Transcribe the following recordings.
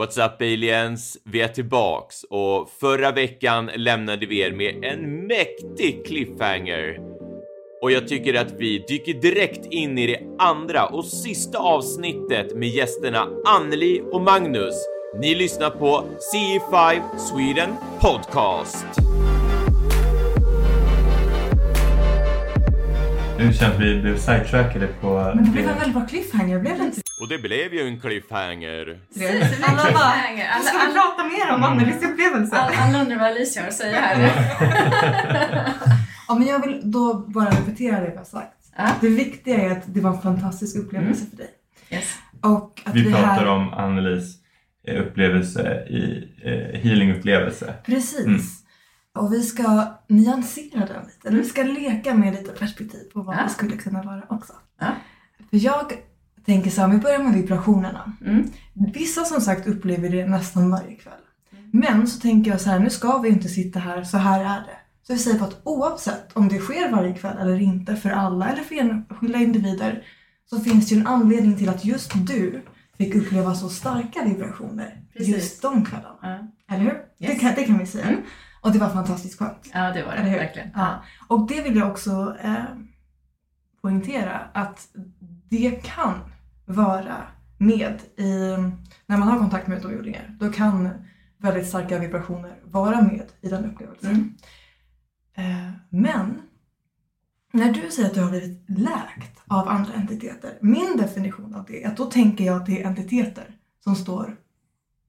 What's up aliens, vi är tillbaks och förra veckan lämnade vi er med en mäktig cliffhanger. Och jag tycker att vi dyker direkt in i det andra och sista avsnittet med gästerna Annelie och Magnus. Ni lyssnar på CE5 Sweden Podcast. Nu känns vi blev sidetrackade på... Men det blev en väldigt bra cliffhanger, blev det inte? Och det blev ju en cliffhanger. Precis, alla cliffhanger. Alla ska prata mer om Annelies upplevelser. Alla undrar vad Alice gör och säger här. Ja, men jag vill då bara repetera det jag har sagt. Det viktiga är att det var en fantastisk upplevelse för dig. Yes. Och att vi pratar här... om Annelies upplevelse i healingupplevelse. Precis. Mm. Och vi ska nyansera den lite. Eller vi ska leka med lite perspektiv på vad det skulle kunna vara också. Ja. För jag tänker så här, om vi börjar med vibrationerna. Mm. Vissa som sagt upplever det nästan varje kväll. Mm. Men så tänker jag så här, nu ska vi inte sitta här, så här är det. Så vi säger på att oavsett om det sker varje kväll eller inte för alla eller för enskilda individer. Så finns det ju en anledning till att just du fick uppleva så starka vibrationer. Precis. Just de kvällarna. Ja. Eller hur? Yes. Det kan vi säga. Mm. Och det var fantastiskt skönt. Ja, det var det. Verkligen. Ja. Och det vill jag också poängtera. Att det kan vara med i... När man har kontakt med utomjordingar. Då kan väldigt starka vibrationer vara med i den upplevelsen. Mm. Men... När du säger att du har blivit läkt av andra entiteter. Min definition av det är att då tänker jag att det är entiteter som står...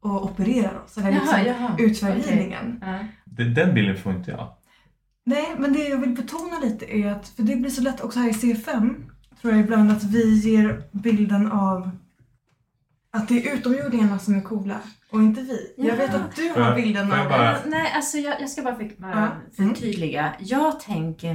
och opererar oss. Eller liksom utvärderingen. Okay. Den bilden får inte jag. Nej, men det jag vill betona lite är att... För det blir så lätt också här i C5. Tror jag ibland att vi ger bilden av... Att det är utomjordingarna som är coola. Och inte vi. Ja. Jag vet att du har bilden av... Bara... Nej, alltså jag ska bara förtydliga. Mm. Jag tänker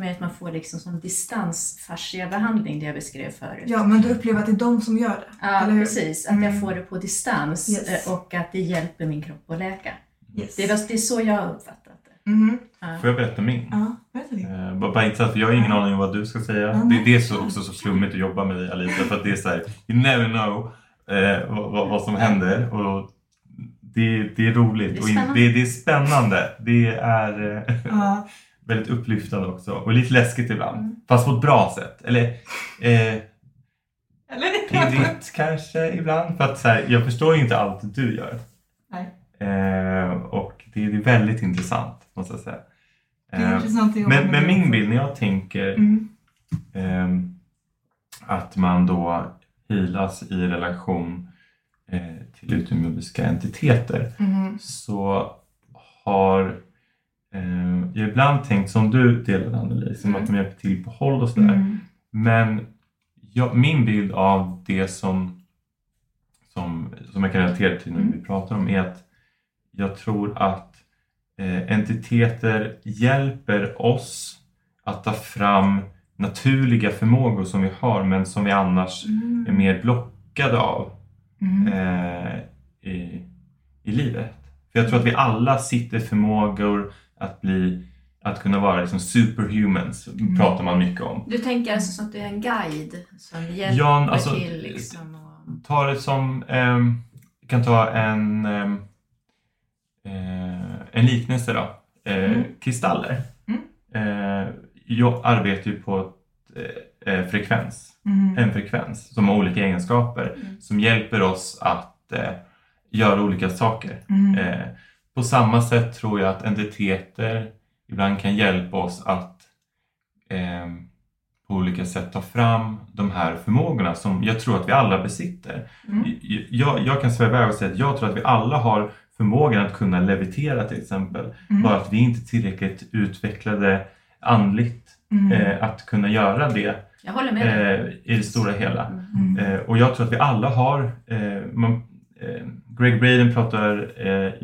mig att man får liksom som distansfascia behandling, det jag beskrev förut. Ja, men du upplever att det är de som gör det. Ja, eller precis. Att jag får det på distans och att det hjälper min kropp att läka. Yes. Det är så jag har uppfattat det. Mm. Ja. Får jag berätta min? Ja, berätta din. Bara inte så att jag har ingen aning om vad du ska säga. Mm. Det är så, också så flummigt att jobba med Alicia. För att det är så här, you never know vad som händer. Och det är roligt. Det är spännande. Det är... Ja. Väldigt upplyftande också. Och lite läskigt ibland. Mm. Fast på ett bra sätt. Eller... pirrigt kanske ibland. För att så här, jag förstår ju inte allt du gör. Nej. Och det är väldigt intressant. Måste jag säga. Men min bild när jag tänker... Mm. Att man då healas i relation till utomjordiska entiteter. Mm. Så har... jag har ibland tänkt som du delade, Annelie, som att de hjälper till på håll och sådär. Mm. Men min bild av det som jag kan relatera till när vi pratar om är att jag tror att entiteter hjälper oss att ta fram naturliga förmågor som vi har men som vi annars är mer blockade av i livet. För jag tror att vi alla sitter förmågor att kunna vara liksom superhumans, pratar man mycket om. Du tänker alltså så att du är en guide som hjälper till liksom. Och... Ta det som, kan ta en liknelse då, kristaller. Mm. Jag arbetar ju på en frekvens som har olika egenskaper som hjälper oss att göra olika saker. Mm. På samma sätt tror jag att entiteter ibland kan hjälpa oss att på olika sätt ta fram de här förmågorna som jag tror att vi alla besitter. Mm. Jag kan svära och säga att jag tror att vi alla har förmågan att kunna levitera till exempel. Bara att vi inte är tillräckligt utvecklade andligt att kunna göra det. Jag håller med i det stora hela. Mm. Och jag tror att vi alla har... Greg Braden pratar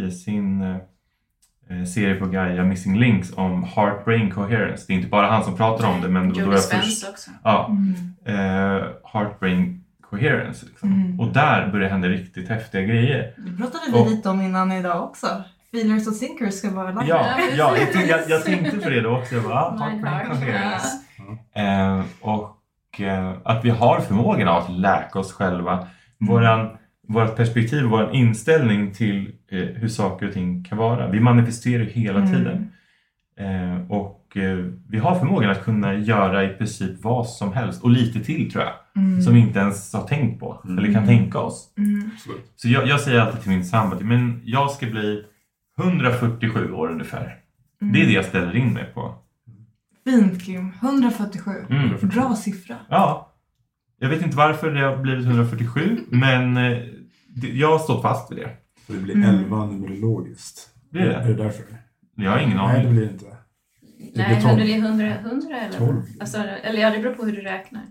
i sin serie på Gaia, Missing Links, om heart-brain coherence. Det är inte bara han som pratar om det, men då jag först... också. Ja, heart-brain coherence. Liksom. Mm. Och där börjar hända riktigt häftiga grejer. Det pratade vi lite om innan idag också. Feelers och sinkers ska vara lagda. Ja, jag tänkte på det då också. Jag bara, heart-brain coherence. Och att vi har förmågan att läka oss själva. Våran vårt perspektiv, vår inställning till hur saker och ting kan vara. Vi manifesterar hela tiden. Och vi har förmågan att kunna göra i princip vad som helst. Och lite till, tror jag. Som vi inte ens har tänkt på. Eller kan tänka oss. Så jag säger alltid till min sambo. Men jag ska bli 147 år ungefär. Det är det jag ställer in mig på. Fint, Kim. 147. Bra siffra. Ja. Jag vet inte varför det har blivit 147. Men jag står fast vid det. Så det blir 11 numerologiskt. Det är det. Är det därför? Jag har ingen aning. Nej, det blir inte. Det blir 100 eller? 12. Alltså, eller ja, det beror på hur du räknar.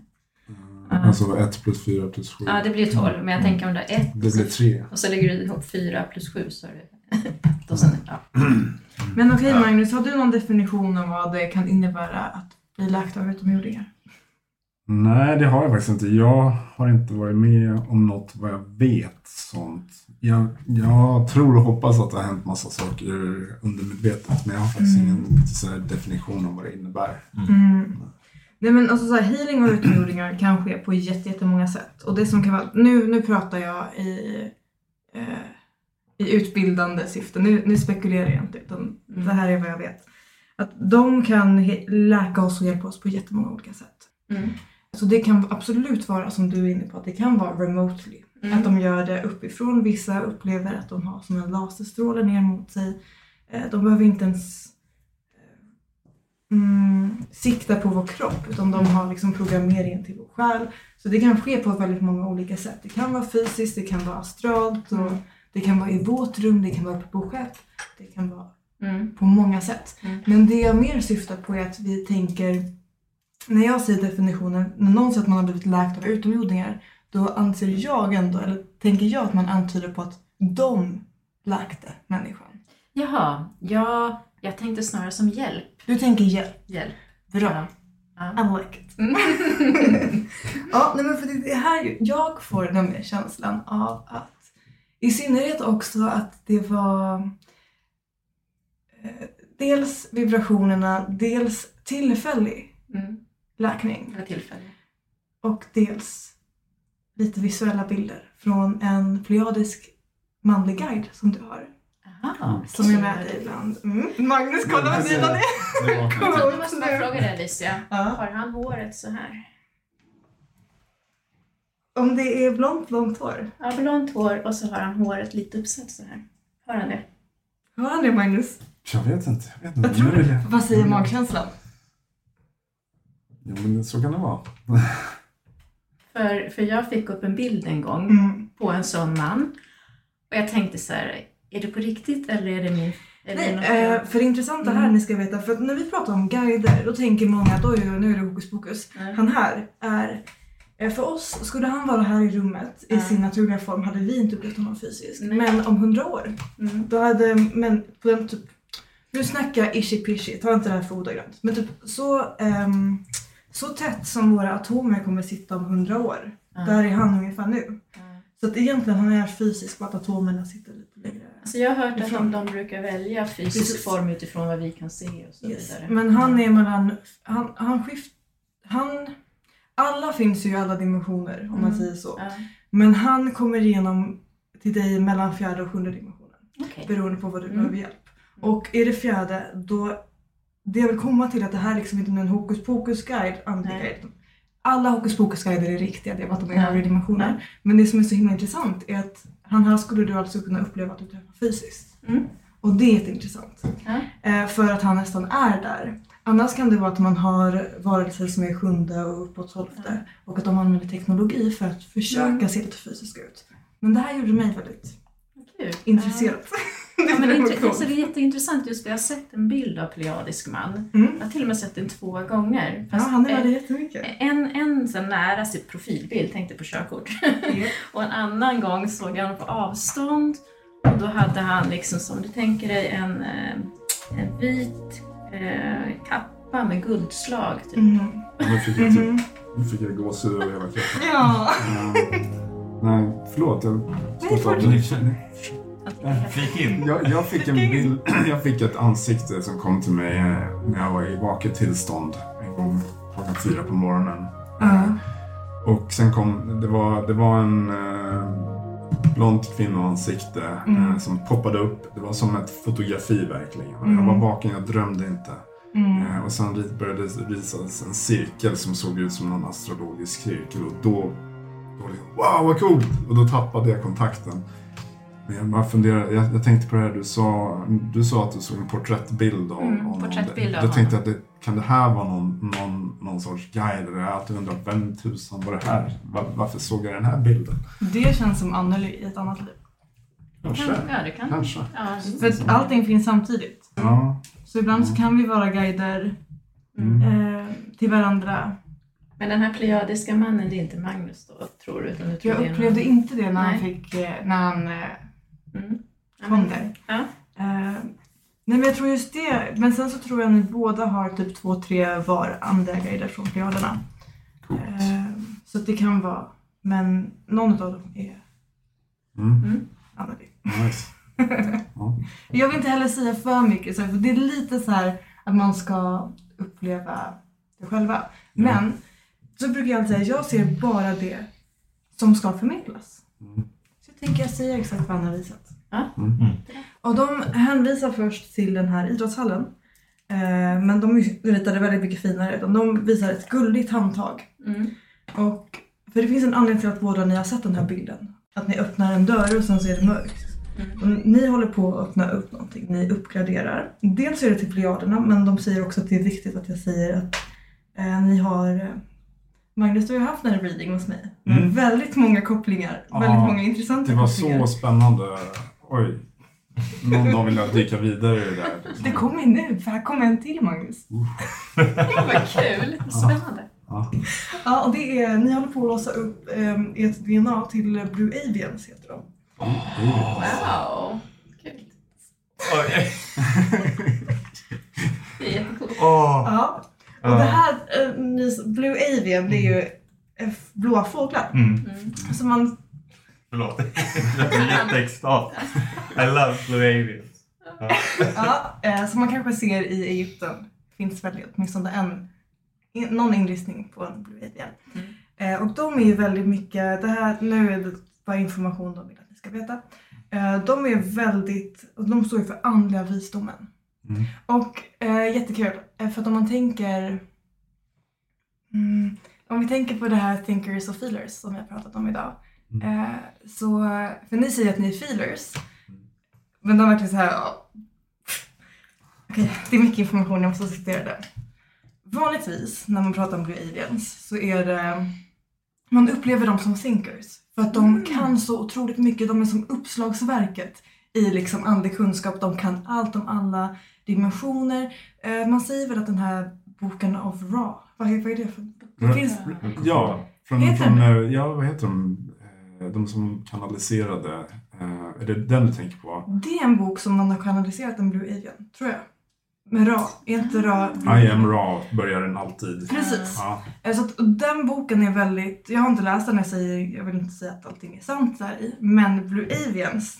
Alltså 1 plus 4 plus 7. Ja, det blir 12. Men jag tänker om det är 1. Det blir 3. Och så lägger du ihop 4 plus 7 så är det 1. Och sen, ja. Men okej, Magnus, har du någon definition av vad det kan innebära att bli lagt av utomjordingar? Nej, det har jag faktiskt inte. Jag har inte varit med om något vad jag vet sånt. Jag tror och hoppas att det har hänt massa saker under medvetet. Men jag har faktiskt ingen så här definition om vad det innebär. Nej, men alltså, så här, healing och utomjordingar kan ske på jättemånga sätt. Och det som kan vara... Nu pratar jag i utbildande syfte. Nu spekulerar jag inte. Utan det här är vad jag vet. Att de kan läka oss och hjälpa oss på jättemånga olika sätt. Så det kan absolut vara, som du är inne på, att det kan vara remotely. Att de gör det uppifrån. Vissa upplever att de har som en laserstråle ner mot sig. De behöver inte ens sikta på vår kropp, utan de har liksom programmeringen till vår själ. Så det kan ske på väldigt många olika sätt. Det kan vara fysiskt, det kan vara astralt, och det kan vara i vårt rum, det kan vara på skepp. Det kan vara på många sätt. Men det jag mer syftar på är att vi tänker... När jag säger definitionen, när någon säger att man har blivit läkt av utomjordingar, då anser jag ändå, eller tänker jag att man antyder på att de läkte människan. Jaha, jag tänkte snarare som hjälp. Du tänker hjälp. Bra. Ja. I like it. Ja, nej, men för det här, jag får den där känslan av att, i synnerhet också att det var dels vibrationerna, dels tillfällig läkning. Eller tillfälle. Och dels lite visuella bilder från en pleiadisk manlig guide som du har. Aha, som är med dig ibland. Magnus, kolla vad dina är. Du måste bara fråga dig, Alicia. Ja. Har han håret så här? Om det är blont hår. Ja, blont hår, och så har han håret lite uppsatt så här. Hör han det? Hör han det, Magnus? Jag vet inte. Jag tror det. Vad säger magkänslan? Ja, men så kan det vara. för jag fick upp en bild en gång på en sån man. Och jag tänkte så här, är det på riktigt eller är det min... för det intressanta här ni ska veta, för att när vi pratar om guider, då tänker många att nu är det hokus pokus. Han här är... För oss, skulle han vara här i rummet i sin naturliga form, hade vi inte upplevt honom fysiskt. Men om 100 år, då hade... Men på den typ... Nu snackar ishi-pishi, ta inte det här för ordagrant. Men typ så tätt som våra atomer kommer sitta om 100 år. Där är han ungefär nu. Så att egentligen han är fysisk, att atomerna sitter lite längre. Alltså jag har hört att de brukar välja fysisk form utifrån vad vi kan se och så vidare. Men han är mellan... Alla finns ju i alla dimensioner, om man säger så. Men han kommer igenom till dig mellan 4:e och 7:e dimensionen. Okay. Beroende på vad du behöver hjälp. Och är det 4:e, då... Det jag vill komma till att det här liksom inte är en hokus pokus guide, andlig guide. Alla hokus pokus guider är riktiga, det är att de är i övriga dimensioner. Men det som är så himla intressant är att han här skulle du alltså kunna uppleva att du träffar fysiskt. Och det är jätteintressant. För att han nästan är där. Annars kan det vara att man har varelser som är 7:e och uppåt 12:e. Och att de använder teknologi för att försöka se lite fysiskt ut. Men det här gjorde mig väldigt intresserad. Ja, men det är jätteintressant just det. Jag har sett en bild av pleiadisk man. Jag har till och med sett den 2 gånger. Fast han är det jättemycket. En så nära sitt profilbild, tänkte på körkort. Och en annan gång såg jag honom på avstånd. Och då hade han liksom, som du tänker dig, en vit kappa med guldslag. Typ. Nu fick jag gåshud över hela kroppen. Ja. Nej, förlåt. Jag fick ett ansikte som kom till mig när jag var i vaket tillstånd en gång klockan 4 på morgonen. Och sen kom det var en blont kvinnoansikte som poppade upp. Det var som ett fotografi verkligen. Jag var vaken, jag drömde inte. Och sen började det visas en cirkel som såg ut som någon astrologisk cirkel. Och då wow, vad coolt! Och då tappade jag kontakten. Men jag bara funderade, jag tänkte på det här. Du sa att du såg en porträttbild av porträttbild någon. Då tänkte jag, kan det här vara någon sorts guide? Eller att jag undrar, vem tusan var det här? Varför såg jag den här bilden? Det känns som Annelie i ett annat liv. Kanske. Ja, för att allting finns samtidigt. Ja. Så ibland så kan vi vara guider till varandra. Men den här pleiadiska mannen, det är inte Magnus då, tror du? Utan jag upplevde inte det när han kom där. Ja. Nej, men jag tror just det. Men sen så tror jag att ni båda har typ 2-3 var andra guider från Pleiaderna. Så det kan vara. Men någon av dem är Annelie. Nice. Ja. Jag vill inte heller säga för mycket. För det är lite så här att man ska uppleva det själva. Men så brukar jag alltid säga, jag ser bara det som ska förmedlas. Så jag tänker jag säga exakt vad han har visat. Ja? Och de hänvisar först till den här idrottshallen. Men de ritade väldigt mycket finare. De visar ett guldigt handtag. Och, för det finns en anledning till att båda ni har sett den här bilden. Att ni öppnar en dörr och sen så är det mörkt. Och ni håller på att öppna upp någonting. Ni uppgraderar. Dels är det till Pleiaderna, men de säger också att det är viktigt att jag säger att ni har... Magnus, du har haft en reading hos mig. Väldigt många kopplingar. Ja, väldigt många intressanta kopplingar. Det var så spännande. Oj. Någon dag vill jag dyka vidare i det där. Det kommer nu, för här kommer en till, Magnus. Vad kul. Spännande. Ja, och det är... Ni håller på att låsa upp ert DNA till Blue Avians, heter de. Wow. Kul. Oj. Det är jättekul. Ja. Och det här Blue Avian, det är ju blåa fåglar. Så man... Förlåt, jag blir jätteextad. I love Blue Avians. Som man kanske ser i Egypten. Finns väl åtminstone någon inristning på en Blue Avian. Och de är ju väldigt mycket... Det här, nu är det bara information de vill att ni ska veta. De är väldigt... De står ju för andliga visdomen. Och jättekul, för att om man tänker om vi tänker på det här thinkers och feelers som vi har pratat om idag, så, för ni säger att ni är feelers, men de är verkligen så här okej, det är mycket information, jag måste citera det. Vanligtvis när man pratar om Blue Avians så är det, man upplever dem som thinkers för att de kan så otroligt mycket, de är som uppslagsverket i liksom andlig kunskap, de kan allt om alla dimensioner. Man säger väl att den här boken av Ra, vad är det för? Det finns... vad heter de? De som kanaliserade, är det den du tänker på? Det är en bok som man har kanaliserat en Blue Avian, tror jag. Men Ra, är inte Ra... I am Ra börjar den alltid. Precis. Så att, den boken är väldigt... Jag har inte läst den, jag vill inte säga att allting är sant där i, men Blue Avians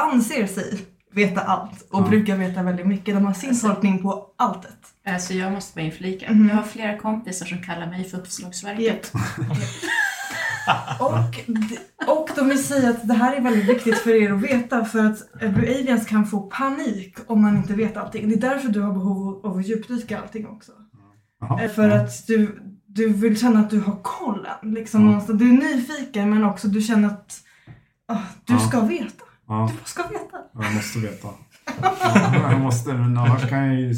anser sig veta allt och brukar veta väldigt mycket. De har sin tolkning på alltet. Så jag måste bara inflika. Jag har flera kompisar som kallar mig för uppslagsverket. och de vill säga att det här är väldigt viktigt för er att veta. För att Blue Avians kan få panik om man inte vet allting. Det är därför du har behov av att djupdyka allting också. För att du vill känna att du har kollen. Liksom någonstans. Du är nyfiken, men också du känner att du ska veta. Ja. Du ska veta. Jag måste veta. Men annars kan jag ju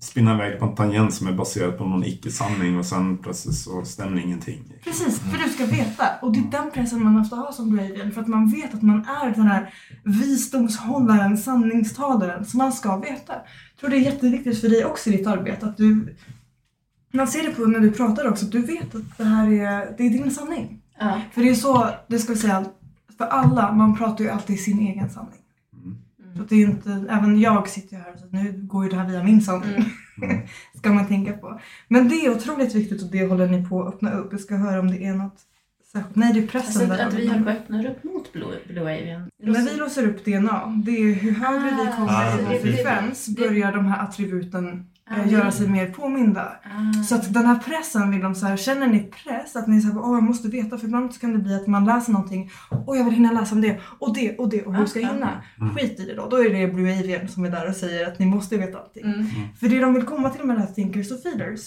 spinna iväg på en tangent som är baserad på någon icke-sanning och sen plötsligt så stämmer ingenting. Precis, för du ska veta. Och det är den pressen man måste ha som Blue Avian, för att man vet att man är den här visdomshållaren, sanningstalaren som man ska veta. Jag tror det är jätteviktigt för dig också i ditt arbete att du, man ser det på när du pratar också, att du vet att det här är, det är din sanning. Ja. För det är så, det ska vi säga, för alla, man pratar ju alltid sin egen sanning. Så det är inte, även jag sitter ju här, så nu går ju det här via min sanning. Ska man tänka på. Men det är otroligt viktigt, och det håller ni på att öppna upp. Jag ska höra om det är något särskilt. Nej, det är pressen alltså, där. Att vi håller på att öppna upp mot Blue Avian. När vi låser upp DNA, det är hur högre vi kommer i frekvens, börjar de här attributen göra sig mer påminda. Så att den här pressen vill de så här, känner ni press att ni så här, jag måste veta, för ibland så kan det bli att man läser någonting och jag vill hinna läsa om det och det och det och hur ska jag hinna? Skit i det då. Då är det Blue Avian som är där och säger att ni måste veta allting. För det de vill komma till med det här thinkers och feeders.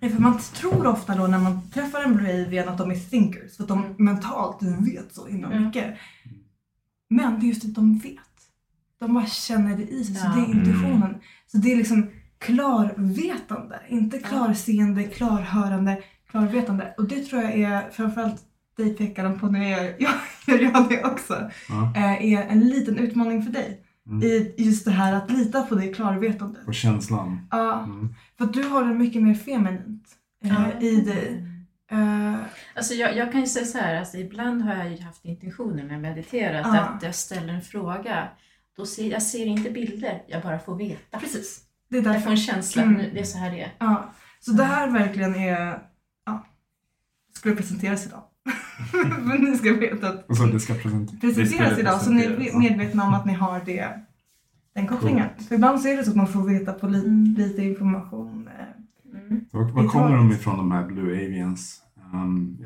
För man tror ofta då när man träffar en Blue Avian att de är thinkers, för att de mentalt vet så himla mycket. Men det är just att de vet. De bara känner det i sig, så det är intuitionen. Så det är liksom klarvetande, inte klarseende, klarhörande, klarvetande. Och det tror jag är, framförallt dig pekade på när jag gör det också, är en liten utmaning för dig. I just det här att lita på det klarvetande. Och känslan. Ja, för du har det mycket mer feminint i dig. Alltså jag kan ju säga så här, alltså ibland har jag ju haft intentioner när jag mediterat att jag ställer en fråga. Då ser jag inte bilder, jag bara får veta. Precis. Det är därför. Jag får en känsla, det är så här det är. Ja. Så det här verkligen är, skulle presenteras idag. Men ni ska veta att och så det ska presenteras idag, så ni är medvetna om att ni har det, den kopplingen. Cool. För ibland så är det så att man får veta på lite information. Var kommer de ifrån, de här Blue Avians?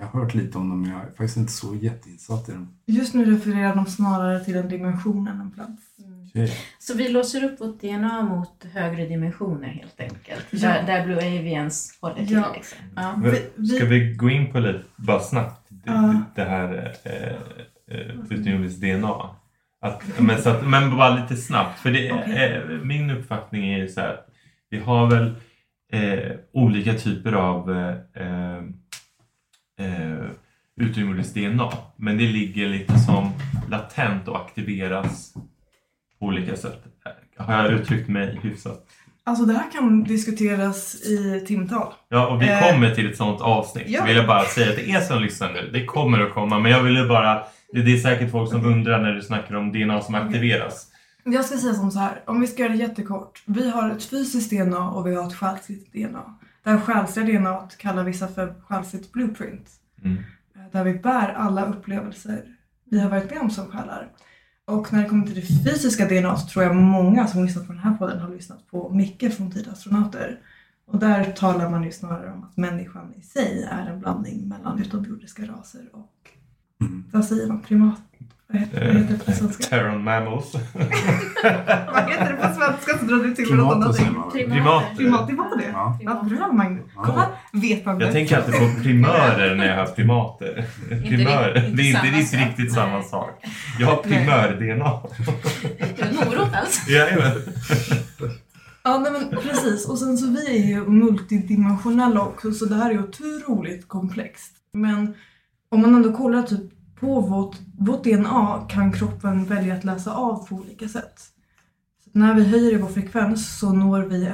Jag har hört lite om dem, men jag är faktiskt inte så jätteinsatt i dem. Just nu refererar de snarare till en dimension än en plats. Okay. Så vi låser upp vårt DNA mot högre dimensioner helt enkelt. Ja. Där Blue Avians håller till. Ja. Liksom. Ja. Ska vi gå in på lite, bara snabbt, det här utomjordiskt DNA? Men bara lite snabbt, för det, min uppfattning är ju så här, vi har väl olika typer av utomjordiskt DNA, men det ligger lite som latent och aktiveras på olika sätt. Har jag uttryckt mig hyfsat? Alltså det här kan diskuteras i timtal. Ja, och vi kommer till ett sånt avsnitt. Ja. Så vill jag bara säga att det är som lyssnar nu. Det kommer att komma, men jag vill bara, det är säkert folk som undrar när du snackar om DNA som aktiveras. Jag ska säga som så här, om vi ska göra det jättekort. Vi har ett fysiskt DNA och vi har ett själsligt DNA. Det här själsliga DNA kallar vissa för själsligt blueprint. Där vi bär alla upplevelser vi har varit med om som själar. Och när det kommer till det fysiska DNA så tror jag många som lyssnat på den här podden har lyssnat på mycket från tidiga astronauter. Och där talar man ju snarare om att människan i sig är en blandning mellan utomjordiska raser och vad säger man? Primat? Vad heter det på svenska? Terran mammals. Vad heter det på svenska? Så drar du till något annat. Primater. Det var det. Vad bra, Magnus. Kolla, vet man det? Jag tänker alltid på primörer när jag har primater. Det är inte riktigt samma sak. Jag har primör-DNA. Det är en morot alltså. Ja, nej men precis. Och sen så vi är ju multidimensionella också. Så det här är ju otroligt komplext. Men om man ändå kollar typ på vårt DNA kan kroppen välja att läsa av på olika sätt. Så när vi höjer vår frekvens så når vi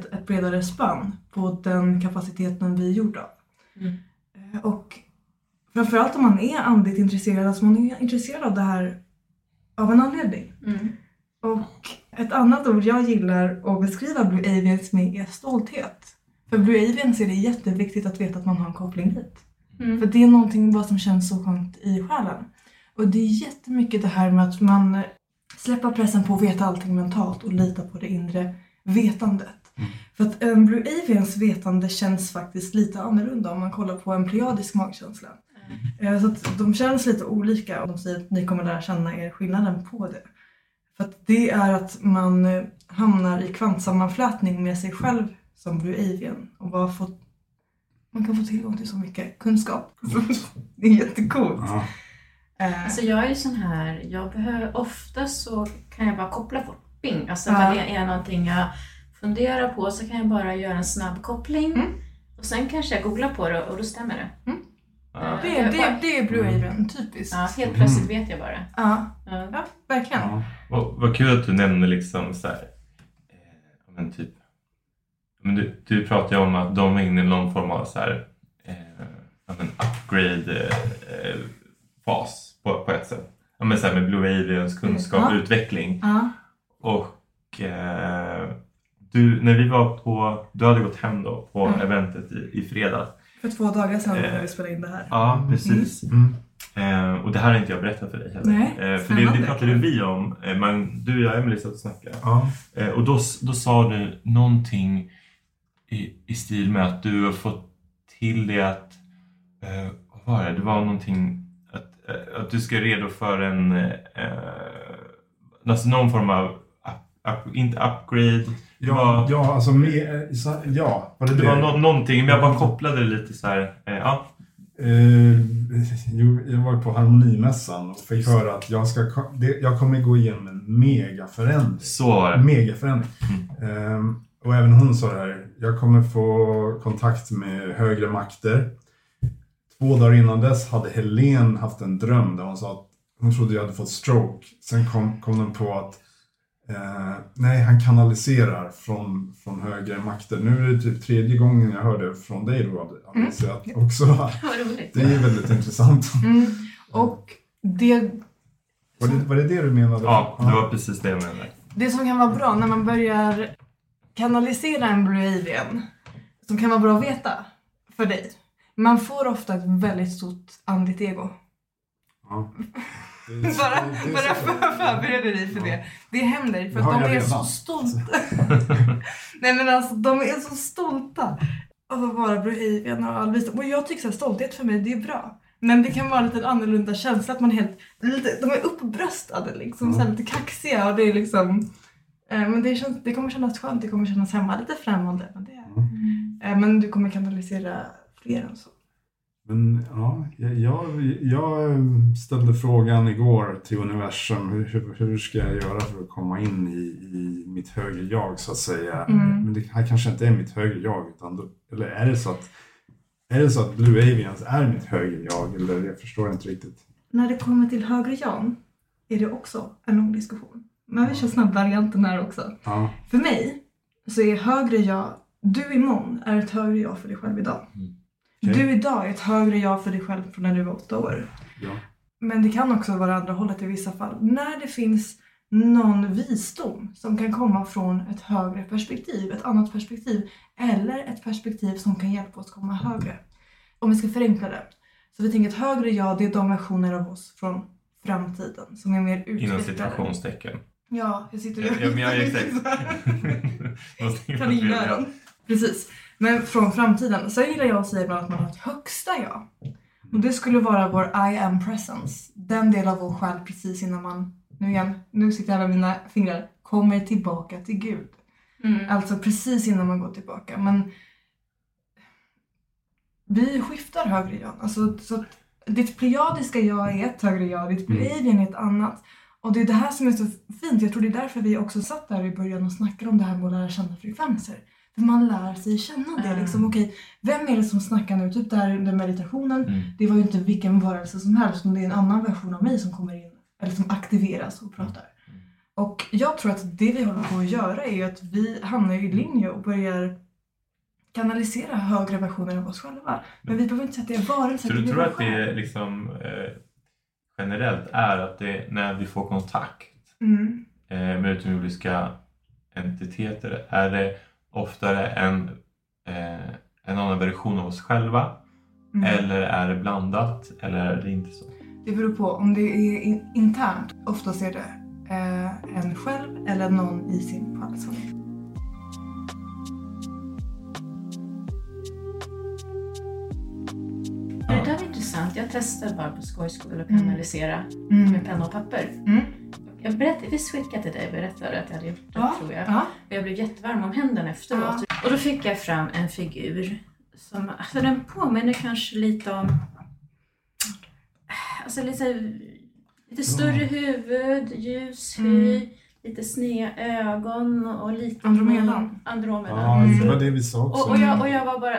ett bredare spann på den kapaciteten vi är gjorda. Och framförallt om man är andligt intresserad, alltså man är intresserad av det här av en anledning. Och ett annat ord jag gillar att beskriva Blue Avians med är stolthet. För Blue Avians är det jätteviktigt att veta att man har en koppling hit. För det är någonting bara som känns så skönt i själen. Och det är jättemycket det här med att man släpper pressen på att veta allting mentalt och lita på det inre vetandet. För att en Blue Avians vetande känns faktiskt lite annorlunda om man kollar på en pleiadisk magkänsla. Så att de känns lite olika och de säger att ni kommer lära känna er skillnaden på det. För att det är att man hamnar i kvantsammanflätning med sig själv som Blue Avian och bara fått. Man kan få tillgång till så mycket kunskap. Det är jättekult. Alltså jag är ju sån här, jag behöver ofta så kan jag bara koppla på ping. Alltså när det är någonting jag funderar på så kan jag bara göra en snabb koppling. Och sen kanske jag googlar på det och då stämmer det. Det är Blue Avian, typiskt. Ja, helt plötsligt vet jag bara. Ja, verkligen. Vad kul att du nämner liksom så här, en typ. Men du pratar ju om att de är inne i någon form av så här, en upgrade-fas på ett sätt. Ja, men så här med Blue Avians kunskap och utveckling. Och du hade gått hem då på eventet i fredag. För 2 dagar sedan när vi spelade in det här. Ja, precis. och det här har inte jag berättat för dig heller. Nej, för det pratade vi om, men du och jag, Emilie, satt och snackade. Ja. Och då sa du någonting i stil med att du har fått till det att, vad var det? Det var någonting att du ska redo för en, alltså någon form av inte upgrade. Ja, var, ja, alltså mer, ja. Var det var någonting, men jag bara kopplade lite så här, ja. Jag var på Harmonimässan och fick höra att jag kommer gå igenom en megaförändring. Så var det. Megaförändring. Mm. Och även hon sa det här, jag kommer få kontakt med högre makter. 2 dagar innan dess hade Helene haft en dröm där hon sa att hon trodde jag hade fått stroke. Sen kom den på att nej, han kanaliserar från högre makter. Nu är det typ 3:e gången jag hörde från dig då. Alltså, också, det är väldigt intressant. Mm. Och det... Var det det du menade? Ja, det var precis det jag menade. Det som kan vara bra när man börjar kanalisera en Blue Avian, som kan vara bra att veta för dig. Man får ofta ett väldigt stort andligt ego. Ja. Bara förbereder dig för det. Det händer för att de är så stolta. Nej, men alltså de är så stolta av att vara Blue Avian och allvis. Och jag tycker att stolthet för mig, det är bra. Men det kan vara en lite annorlunda känsla att man helt lite, de är uppbröstade liksom, så här lite kaxiga, och det är liksom, men det kommer kännas skönt, det kommer kännas hemma, lite främmande, men det är. Men du kommer kanalisera fler än så. Men ja, jag ställde frågan igår till universum, hur ska jag göra för att komma in i mitt högre jag, så att säga. Mm. Men det här kanske inte är mitt högre jag, utan eller är det så att Blue Avians är mitt högre jag, eller jag förstår inte riktigt. När det kommer till högre jag är det också en lång diskussion. Men vi kör snabbvarianten här också. Ja. För mig så är högre jag, du imorgon är ett högre jag för dig själv idag. Mm. Du idag är ett högre jag för dig själv från när du var 8 år. Ja. Men det kan också vara andra hållet i vissa fall. När det finns någon visdom som kan komma från ett högre perspektiv, ett annat perspektiv. Eller ett perspektiv som kan hjälpa oss komma högre. Om vi ska förenkla det. Så vi tänker att högre jag, det är de versioner av oss från framtiden som är mer utvecklade. Inom situationstecken. Ja, jag sitter och... Ja, exakt. Kaninöron. Precis. Men från framtiden. Så gillar jag att säga ibland att man har ett högsta jag. Och det skulle vara vår I am presence. Den del av vår själ precis innan man, nu sitter alla mina fingrar, kommer tillbaka till Gud. Mm. Alltså precis innan man går tillbaka. Men vi skiftar högre jag. Alltså, så ditt pleiadiska jag är ett högre jag, ditt Pleiadien är ett annat. Och det är det här som är så fint. Jag tror det är därför vi också satt där i början och snackade om det här med att lära känna frekvenser. Man lär sig känna det liksom, okej, vem är det som snackar nu, typ där under meditationen, det var ju inte vilken varelse som helst, utan det är en annan version av mig som kommer in, eller som aktiveras och pratar. Och jag tror att det vi håller på att göra är att vi hamnar i linje och börjar kanalisera högre versioner av oss själva, men vi behöver inte säga att det är varelser. Så du tror att det liksom generellt är att det, när vi får kontakt med utomjordiska entiteter, är det oftare en annan version av oss själva? Eller är det blandat? Eller är det inte så? Det beror på. Om det är internt, ofta är det en själv eller någon i sin plats. Det där var intressant. Jag testade bara på skojskola att kanalisera med penna och papper. Mm. Jag berättade, vi skickade till dig, berättade att jag hade gjort det, tror jag. Ja. Jag blev jättevarm om händerna efteråt. Ja. Och då fick jag fram en figur som, alltså den påminner kanske lite om, alltså lite större huvud, ljus hy, lite sneda ögon och lite Andromeda. Ja, det var det vi sa också.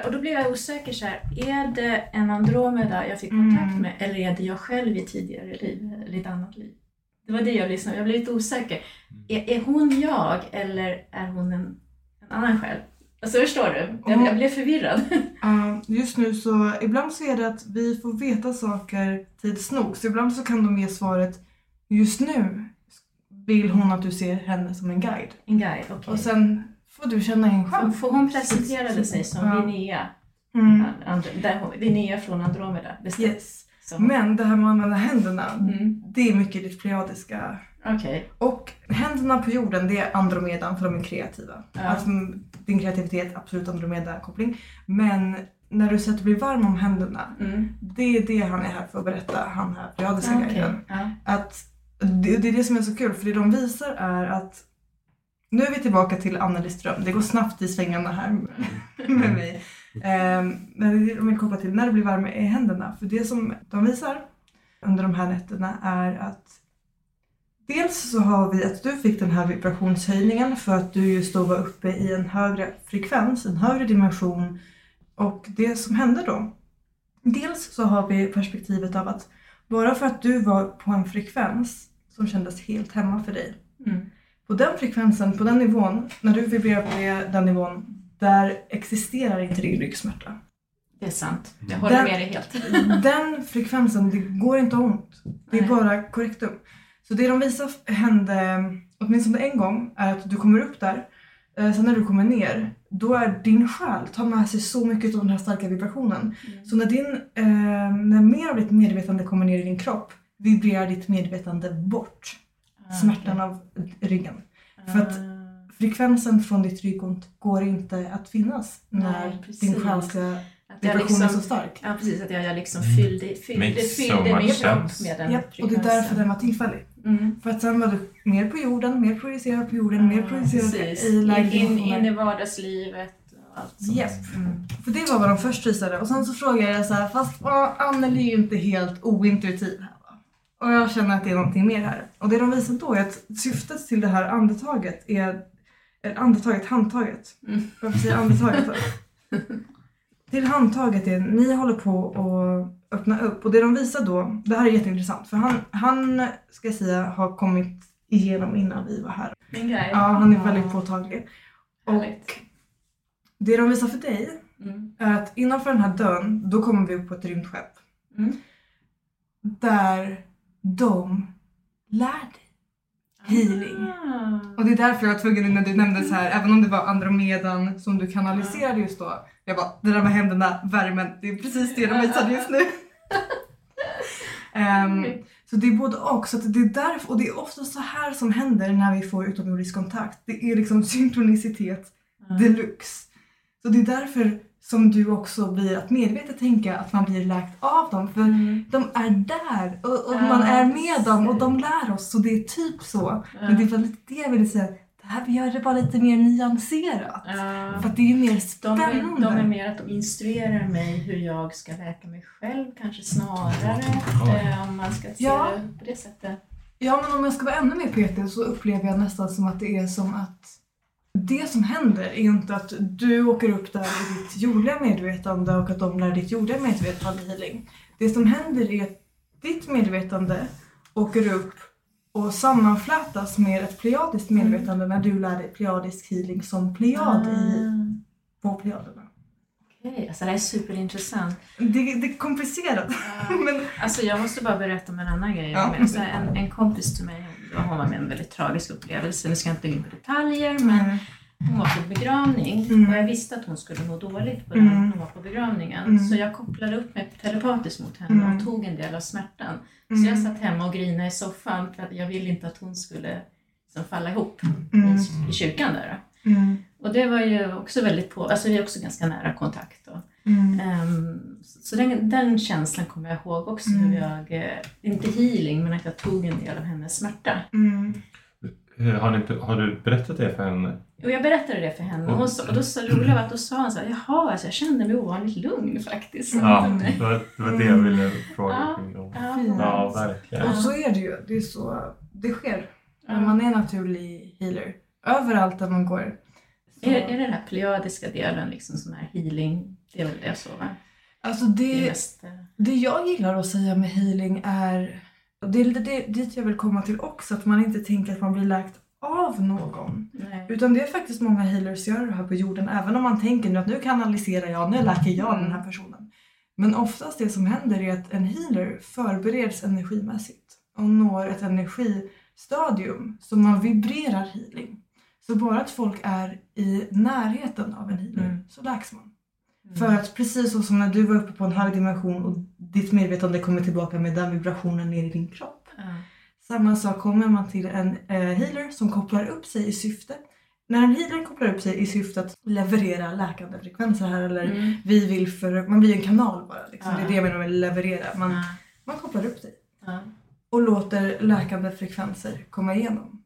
Och då blev jag osäker så här, är det en Andromeda jag fick kontakt med, eller är det jag själv i tidigare liv, eller ett annat liv? Det var det jag lyssnade. Jag blev lite osäker. Är hon jag eller är hon en annan själv? Alltså, förstår du? Jag blev förvirrad. Just nu så, ibland så är det att vi får veta saker tids nog. Så ibland så kan de ge svaret, just nu vill hon att du ser henne som en guide. En guide, okej. Okay. Och sen får du känna en själv. För hon presenterade sig som Vinnéa. Vinnéa från Andromeda. Bestämt. Yes. Så. Men det här med att använda händerna, det är mycket ditt pleiadiska. Okay. Och händerna på jorden, det är Andromedan, för de är kreativa. Ja. Alltså, din kreativitet, absolut Andromeda-koppling. Men när du säger att du blir varm om händerna, det är det han är här för att berätta, han här pleiadiska grejen. Ja. Att det är det som är så kul, för det de visar är att nu är vi tillbaka till Annelie Ström. Det går snabbt i svängarna här med mig. Om jag kopplar till när det blir varm i händerna. För det som de visar under de här nätterna är att dels så har vi att du fick den här vibrationshöjningen för att du just då var uppe i en högre frekvens, en högre dimension. Och det som hände då, dels så har vi perspektivet av att bara för att du var på en frekvens som kändes helt hemma för dig. På den frekvensen, på den nivån, när du vibrerar på den nivån, där existerar inte din ryggsmärta. Det är sant. Jag håller med dig helt. Den frekvensen, det går inte ont. Det är bara korrektum. Så det de visar hände, åtminstone en gång, är att du kommer upp där. Sen när du kommer ner, då är din själ tar med sig så mycket av den här starka vibrationen. Så när mer av ditt medvetande kommer ner i din kropp, vibrerar ditt medvetande bort smärtan av ryggen. För att frekvensen från ditt ryggont går inte att finnas när din själ ska... Vibration är så stark. Ja, precis. Att jag liksom fyllde min kropp med den. Ja, och det är därför den var tillfällig. För att sen var du mer på jorden, mer projicerad på jorden, mer projicerad i lägen. In i vardagslivet och allt sånt. Yes. För det var vad de först visade. Och sen så frågade jag så här, fast Annelie är ju inte helt ointuitiv här va? Och jag känner att det är någonting mer här. Och det de visar då är att syftet till det här andetaget är... handtaget. Varför säger andetaget då? Till handtaget är ni håller på att öppna upp. Och det de visar då, det här är jätteintressant. För han ska jag säga, har kommit igenom innan vi var här. Ja, han är väldigt påtaglig. Härligt. Och det de visar för dig är att innanför den här dörren, då kommer vi upp på ett rymdskepp. Där de lär dig. Healing. Och det är därför jag var tvungen när du nämnde så här, även om det var Andromedan som du kanaliserade just då. Jag bara, det där med händerna, värmen, det är precis det de visade just nu. Så det är både och, så att det är därför, och det är ofta så här som händer när vi får utomjordisk kontakt. Det är liksom synkronicitet deluxe. Så det är därför som du också blir att medvetet tänka att man blir läkt av dem. För de är där och man är med dem och de lär oss. Så det är typ så. Men det är väldigt det jag vill säga. Det här vi gör det bara lite mer nyanserat. För att det är mer spännande. De är mer att de instruerar mig hur jag ska läka mig själv. Kanske snarare om man ska se det på det sättet. Ja, men om jag ska vara ännu mer petig så upplever jag nästan som att det är som att... Det som händer är inte att du åker upp där i ditt jordliga medvetande och att de lär ditt jordliga medvetande healing. Det som händer är att ditt medvetande åker upp och sammanflätas med ett pleiadiskt medvetande när du lär dig pleiadisk healing som pleiad på pleiaderna. Okej, alltså det är superintressant. Det är komplicerat. Men... Alltså jag måste bara berätta om en annan grej. Alltså en kompis till mig. Hon var med en väldigt tragisk upplevelse. Nu ska jag inte gå in på detaljer, men hon var på begravning. Och jag visste att hon skulle må dåligt på den hon var på begravningen. Så jag kopplade upp mig telepatiskt mot henne och tog en del av smärtan. Så jag satt hemma och grinade i soffan för att jag ville inte att hon skulle liksom falla ihop i kyrkan där. Och det var ju också väldigt alltså vi är också ganska nära kontakt då. Så den känslan kommer jag ihåg också hur jag, inte healing men att jag tog en del av hennes smärta. Har du berättat det för henne? Jo, jag berättade det för henne och då sa han så här, jaha, alltså jag kände mig ovanligt lugn faktiskt. Ja, det var det jag ville fråga kring om. Ja, verkligen. Och så är det ju, det är så, det sker när man är naturlig healer, överallt där man går. Är det den här pleiadiska delen liksom som är healing? Det är väl det så va? Alltså det jag gillar att säga med healing är... Det är dit jag vill komma till också. Att man inte tänker att man blir läkt av någon. Nej. Utan det är faktiskt många healers gör här på jorden. Även om man tänker nu att nu kanaliserar jag, nu läker jag den här personen. Men oftast det som händer är att en healer förbereds energimässigt. Och når ett energistadium som man vibrerar healing. Så bara att folk är i närheten av en healer så läks man. För att precis så som när du var uppe på en hög dimension och ditt medvetande kommer tillbaka med den vibrationen ner i din kropp. Samma sak kommer man till en healer som kopplar upp sig i syfte. När en healer kopplar upp sig i syfte att leverera läkande frekvenser här eller vi vill för... Man blir en kanal bara liksom. Det är det jag menar med leverera. Man kopplar upp sig. Och låter läkande frekvenser komma igenom.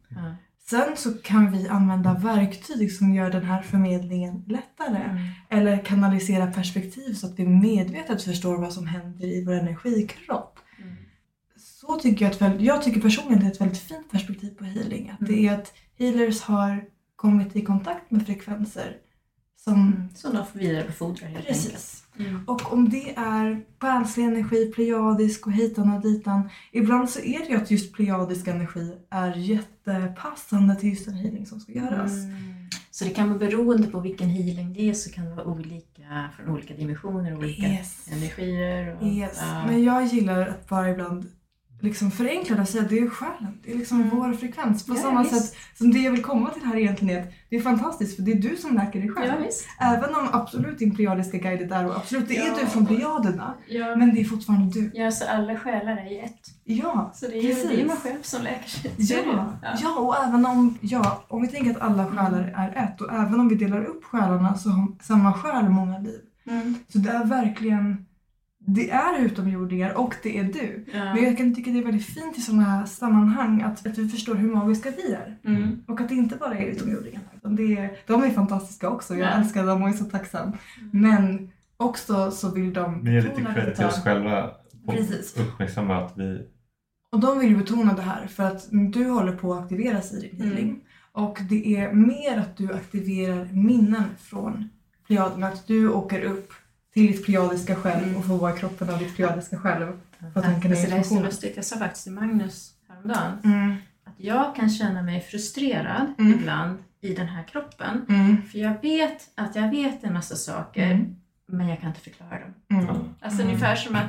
Sen så kan vi använda verktyg som gör den här förmedlingen lättare. Eller kanalisera perspektiv så att vi medvetet förstår vad som händer i vår energikropp. Så tycker jag att... Jag tycker personligen det är ett väldigt fint perspektiv på healing. Att det är att healers har kommit i kontakt med frekvenser som de vidarebefordrar helt enkelt. Och om det är själslig energi, plejadisk och hitan och ditan. Ibland så är det ju att just plejadisk energi är jättepassande till just den healing som ska göras. Så det kan vara beroende på vilken healing det är, så kan det vara olika från olika dimensioner och olika energier. Och, men jag gillar att bara ibland liksom förenklade att säga att det är själen. Det är liksom vår frekvens. På samma sätt som det jag vill komma till här egentligen. Det är fantastiskt för det är du som läker dig själv. Även om absolut din pleiadiska guide är där och absolut det är du från pleiaderna. Men det är fortfarande du. Ja, så alla själar är ju ett. Ja, så det är ju man själv som läker sig. Ja, och även om, om vi tänker att alla själar är ett och även om vi delar upp själarna så har samma själ många liv. Så det är verkligen... Det är utomjordingar och det är du. Men jag kan tycka det är väldigt fint i sådana här sammanhang att vi förstår hur magiska vi är. Och att det inte bara är utomjordingar. De är fantastiska också. Jag älskar dem och är så tacksam. Men också så vill de... Vi är lite kredit till oss själva och uppmärksamma att vi... Och de vill ju betona det här för att du håller på att aktiveras i din healing. Och det är mer att du aktiverar minnen från plejaderna. Att du åker upp till ditt pleiadiska själv och få vara kroppen av ditt pleiadiska själv. Det är så lustigt. Jag sa faktiskt till Magnus häromdagen att jag kan känna mig frustrerad ibland i den här kroppen. För jag vet att jag vet en massa saker men jag kan inte förklara dem. Alltså ungefär som att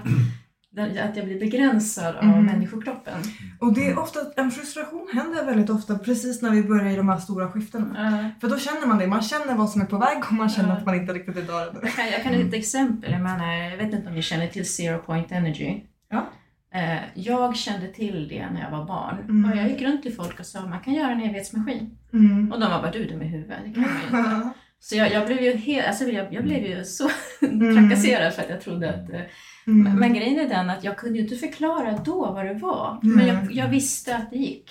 jag blir begränsad av människokroppen. Och det är ofta, en frustration händer väldigt ofta precis när vi börjar i de här stora skiftena. För då känner man det, man känner vad som är på väg och man känner att man inte riktigt är där. Jag kan ge ett exempel, jag vet inte om ni känner till Zero Point Energy. Ja. Jag kände till det när jag var barn. Och jag gick runt till folk och sa man kan göra en evighetsmaskin. Och de var bara du med huvudet, det kan man ju inte. Så jag blev ju så trakasserad för att jag trodde att... Men grejen är den att jag kunde ju inte förklara då vad det var. Men jag visste att det gick.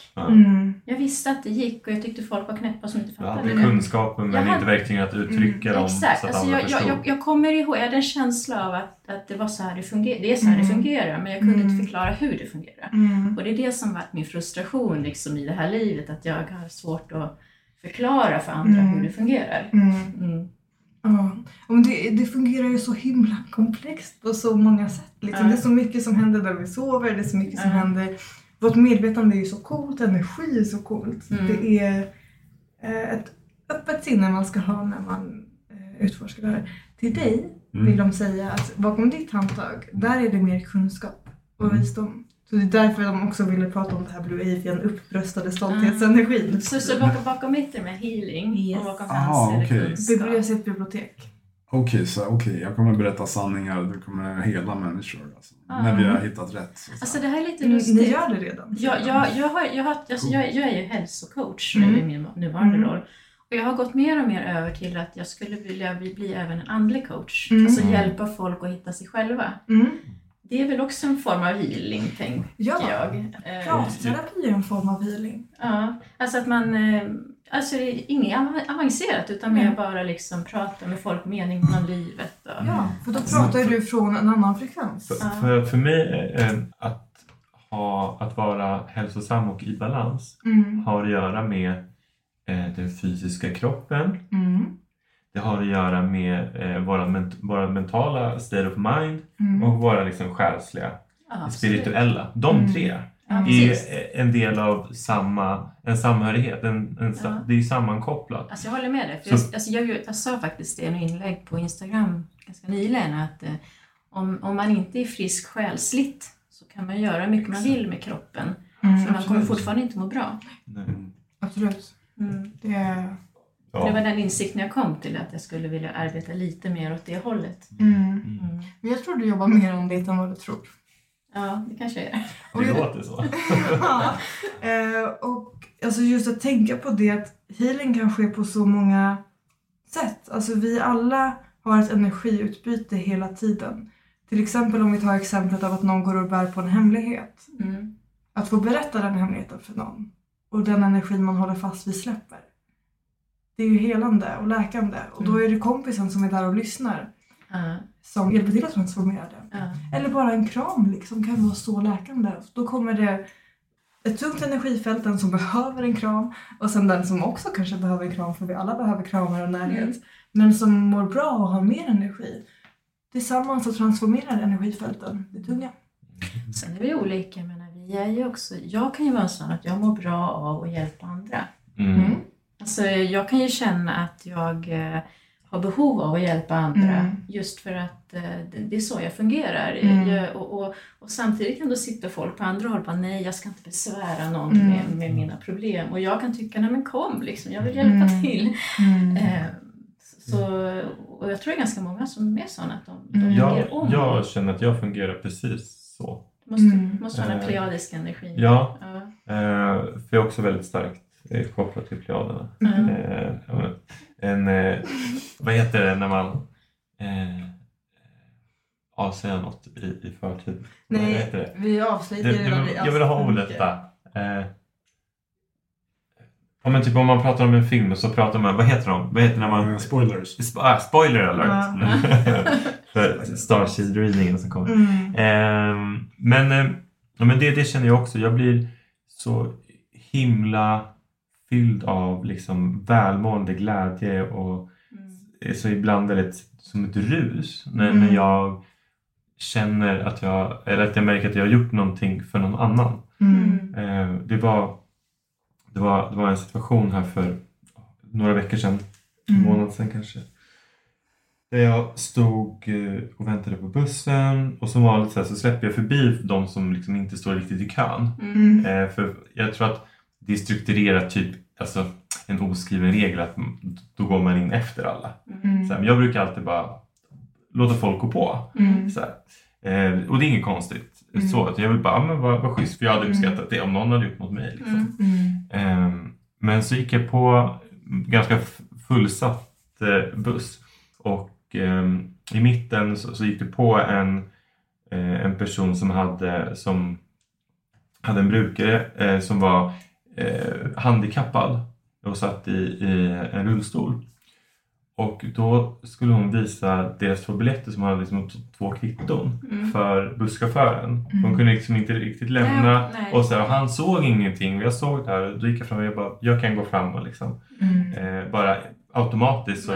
Jag visste att det gick och jag tyckte folk var knäppa som inte fattade det. Jag hade kunskapen men inte verkligen att uttrycka dem så att alla förstod. Jag kommer ihåg, jag hade en känsla av att det var så här det fungerar. Det är så här det fungerar men jag kunde inte förklara hur det fungerar. Och det är det som varit min frustration liksom, i det här livet. Att jag har svårt att förklara för andra hur det fungerar. Ja, men det fungerar ju så himla komplext på så många sätt. Liksom. Det är så mycket som händer när vi sover, det är så mycket som händer. Vårt medvetande är ju så coolt, energi är så coolt. Det är ett öppet sinne man ska ha när man utforskar det här. Till dig vill de säga att bakom ditt handtag, där är det mer kunskap och visdom. Så det är därför de också ville prata om det här Blue Avian uppbröstade stolthetsenergin. Så bakom mitt är med healing och bakom hans är det kunskap. Det blir sitt bibliotek. Okej, jag kommer berätta sanningar. Du kommer hela människor alltså, när vi har hittat rätt. Alltså det här är lite lustigt. Ni gör det redan? Jag är ju hälsocoach i min nuvarande roll. Och jag har gått mer och mer över till att jag skulle vilja bli även en andlig coach. Alltså hjälpa folk att hitta sig själva. Det är väl också en form av healing, tänker jag. Pratterapi är en form av healing. Ja, alltså att man... det är inget avancerat utan mer bara liksom prata med folk, mening om livet. Och... Ja, för då pratar du från en annan frekvens. För mig, att vara hälsosam och i balans har att göra med den fysiska kroppen. Det har att göra med våra mentala state of mind och våra liksom själsliga, spirituella. De tre är en del av en samhörighet. Det är sammankopplat. Alltså jag håller med dig. Jag sa faktiskt i en inlägg på Instagram ganska nyligen att om man inte är frisk själsligt så kan man göra mycket man vill med kroppen. För man kommer fortfarande inte må bra. Nej. Absolut. Det är... Ja. Det var den insikten jag kom till, att jag skulle vilja arbeta lite mer åt det hållet. Men jag tror du jobbar mer om det än vad du tror. Ja, det kanske är. Det låter så. Ja. Och alltså just att tänka på det, att healing kan ske på så många sätt. Alltså vi alla har ett energiutbyte hela tiden. Till exempel om vi tar exemplet av att någon går och bär på en hemlighet. Mm. Att få berätta den hemligheten för någon. Och den energin man håller fast vid släpper. Det är ju helande och läkande. Och då är det kompisen som är där och lyssnar. Som hjälper till att transformera det. Eller bara en kram liksom kan vara så läkande. Då kommer det ett tungt energifält, den som behöver en kram. Och sen den som också kanske behöver en kram, för vi alla behöver kramar och närhet. Mm. Men som mår bra och har mer energi. Tillsammans så transformerar energifälten det tunga. Sen är vi olika, men vi är ju också, jag kan ju vara sån att jag mår bra av att hjälpa andra. Alltså jag kan ju känna att jag har behov av att hjälpa andra. Just för att det är så jag fungerar. Jag, och samtidigt kan då sitta folk på andra håll och bara, nej, jag ska inte besvära någon med mina problem. Och jag kan tycka, nej men kom liksom, jag vill hjälpa till. Så, och jag tror det är ganska många som är sådana att de ger om. Jag känner att jag fungerar precis så. Måste ha en pleiadisk energi. För jag är också väldigt starkt kopplat till pleiaderna. Vad heter det när man avslöjar något i förtid? Nej, vi avslöjar det. Jag vill ha ordet där. Typ om man pratar om en film så pratar man, vad heter de? Vad heter när man... Spoilers. Spoiler alert. För Starseed-readingen som kommer. Men det känner jag också. Jag blir så himla fylld av liksom välmående, glädje och så ibland väldigt som ett rus. När jag känner att jag märker att jag har gjort någonting för någon annan. Det var en situation här för några veckor sedan, en månad sedan kanske. Där jag stod och väntade på bussen. Och som vanligt så släpper jag förbi de som liksom inte står riktigt i kön. För jag tror att det är strukturerat typ, alltså en oskriven regel att då går man in efter alla. Så här, men jag brukar alltid bara låta folk gå på. Så här. Och det är inget konstigt. Så att jag vill bara, men vad schysst, för jag hade uppskattat det om någon hade gjort mot mig liksom. Men så gick jag på ganska fullsatt buss. Och i mitten så gick det på en person som hade en brukare som var handikappad och satt i en rullstol. Och då skulle hon visa deras två biljetter som hade liksom två kvitton för busschauffören. Hon kunde liksom inte riktigt lämna. Och så här, han såg ingenting. Jag såg det här och då gick jag fram och jag bara, jag kan gå fram och liksom bara automatiskt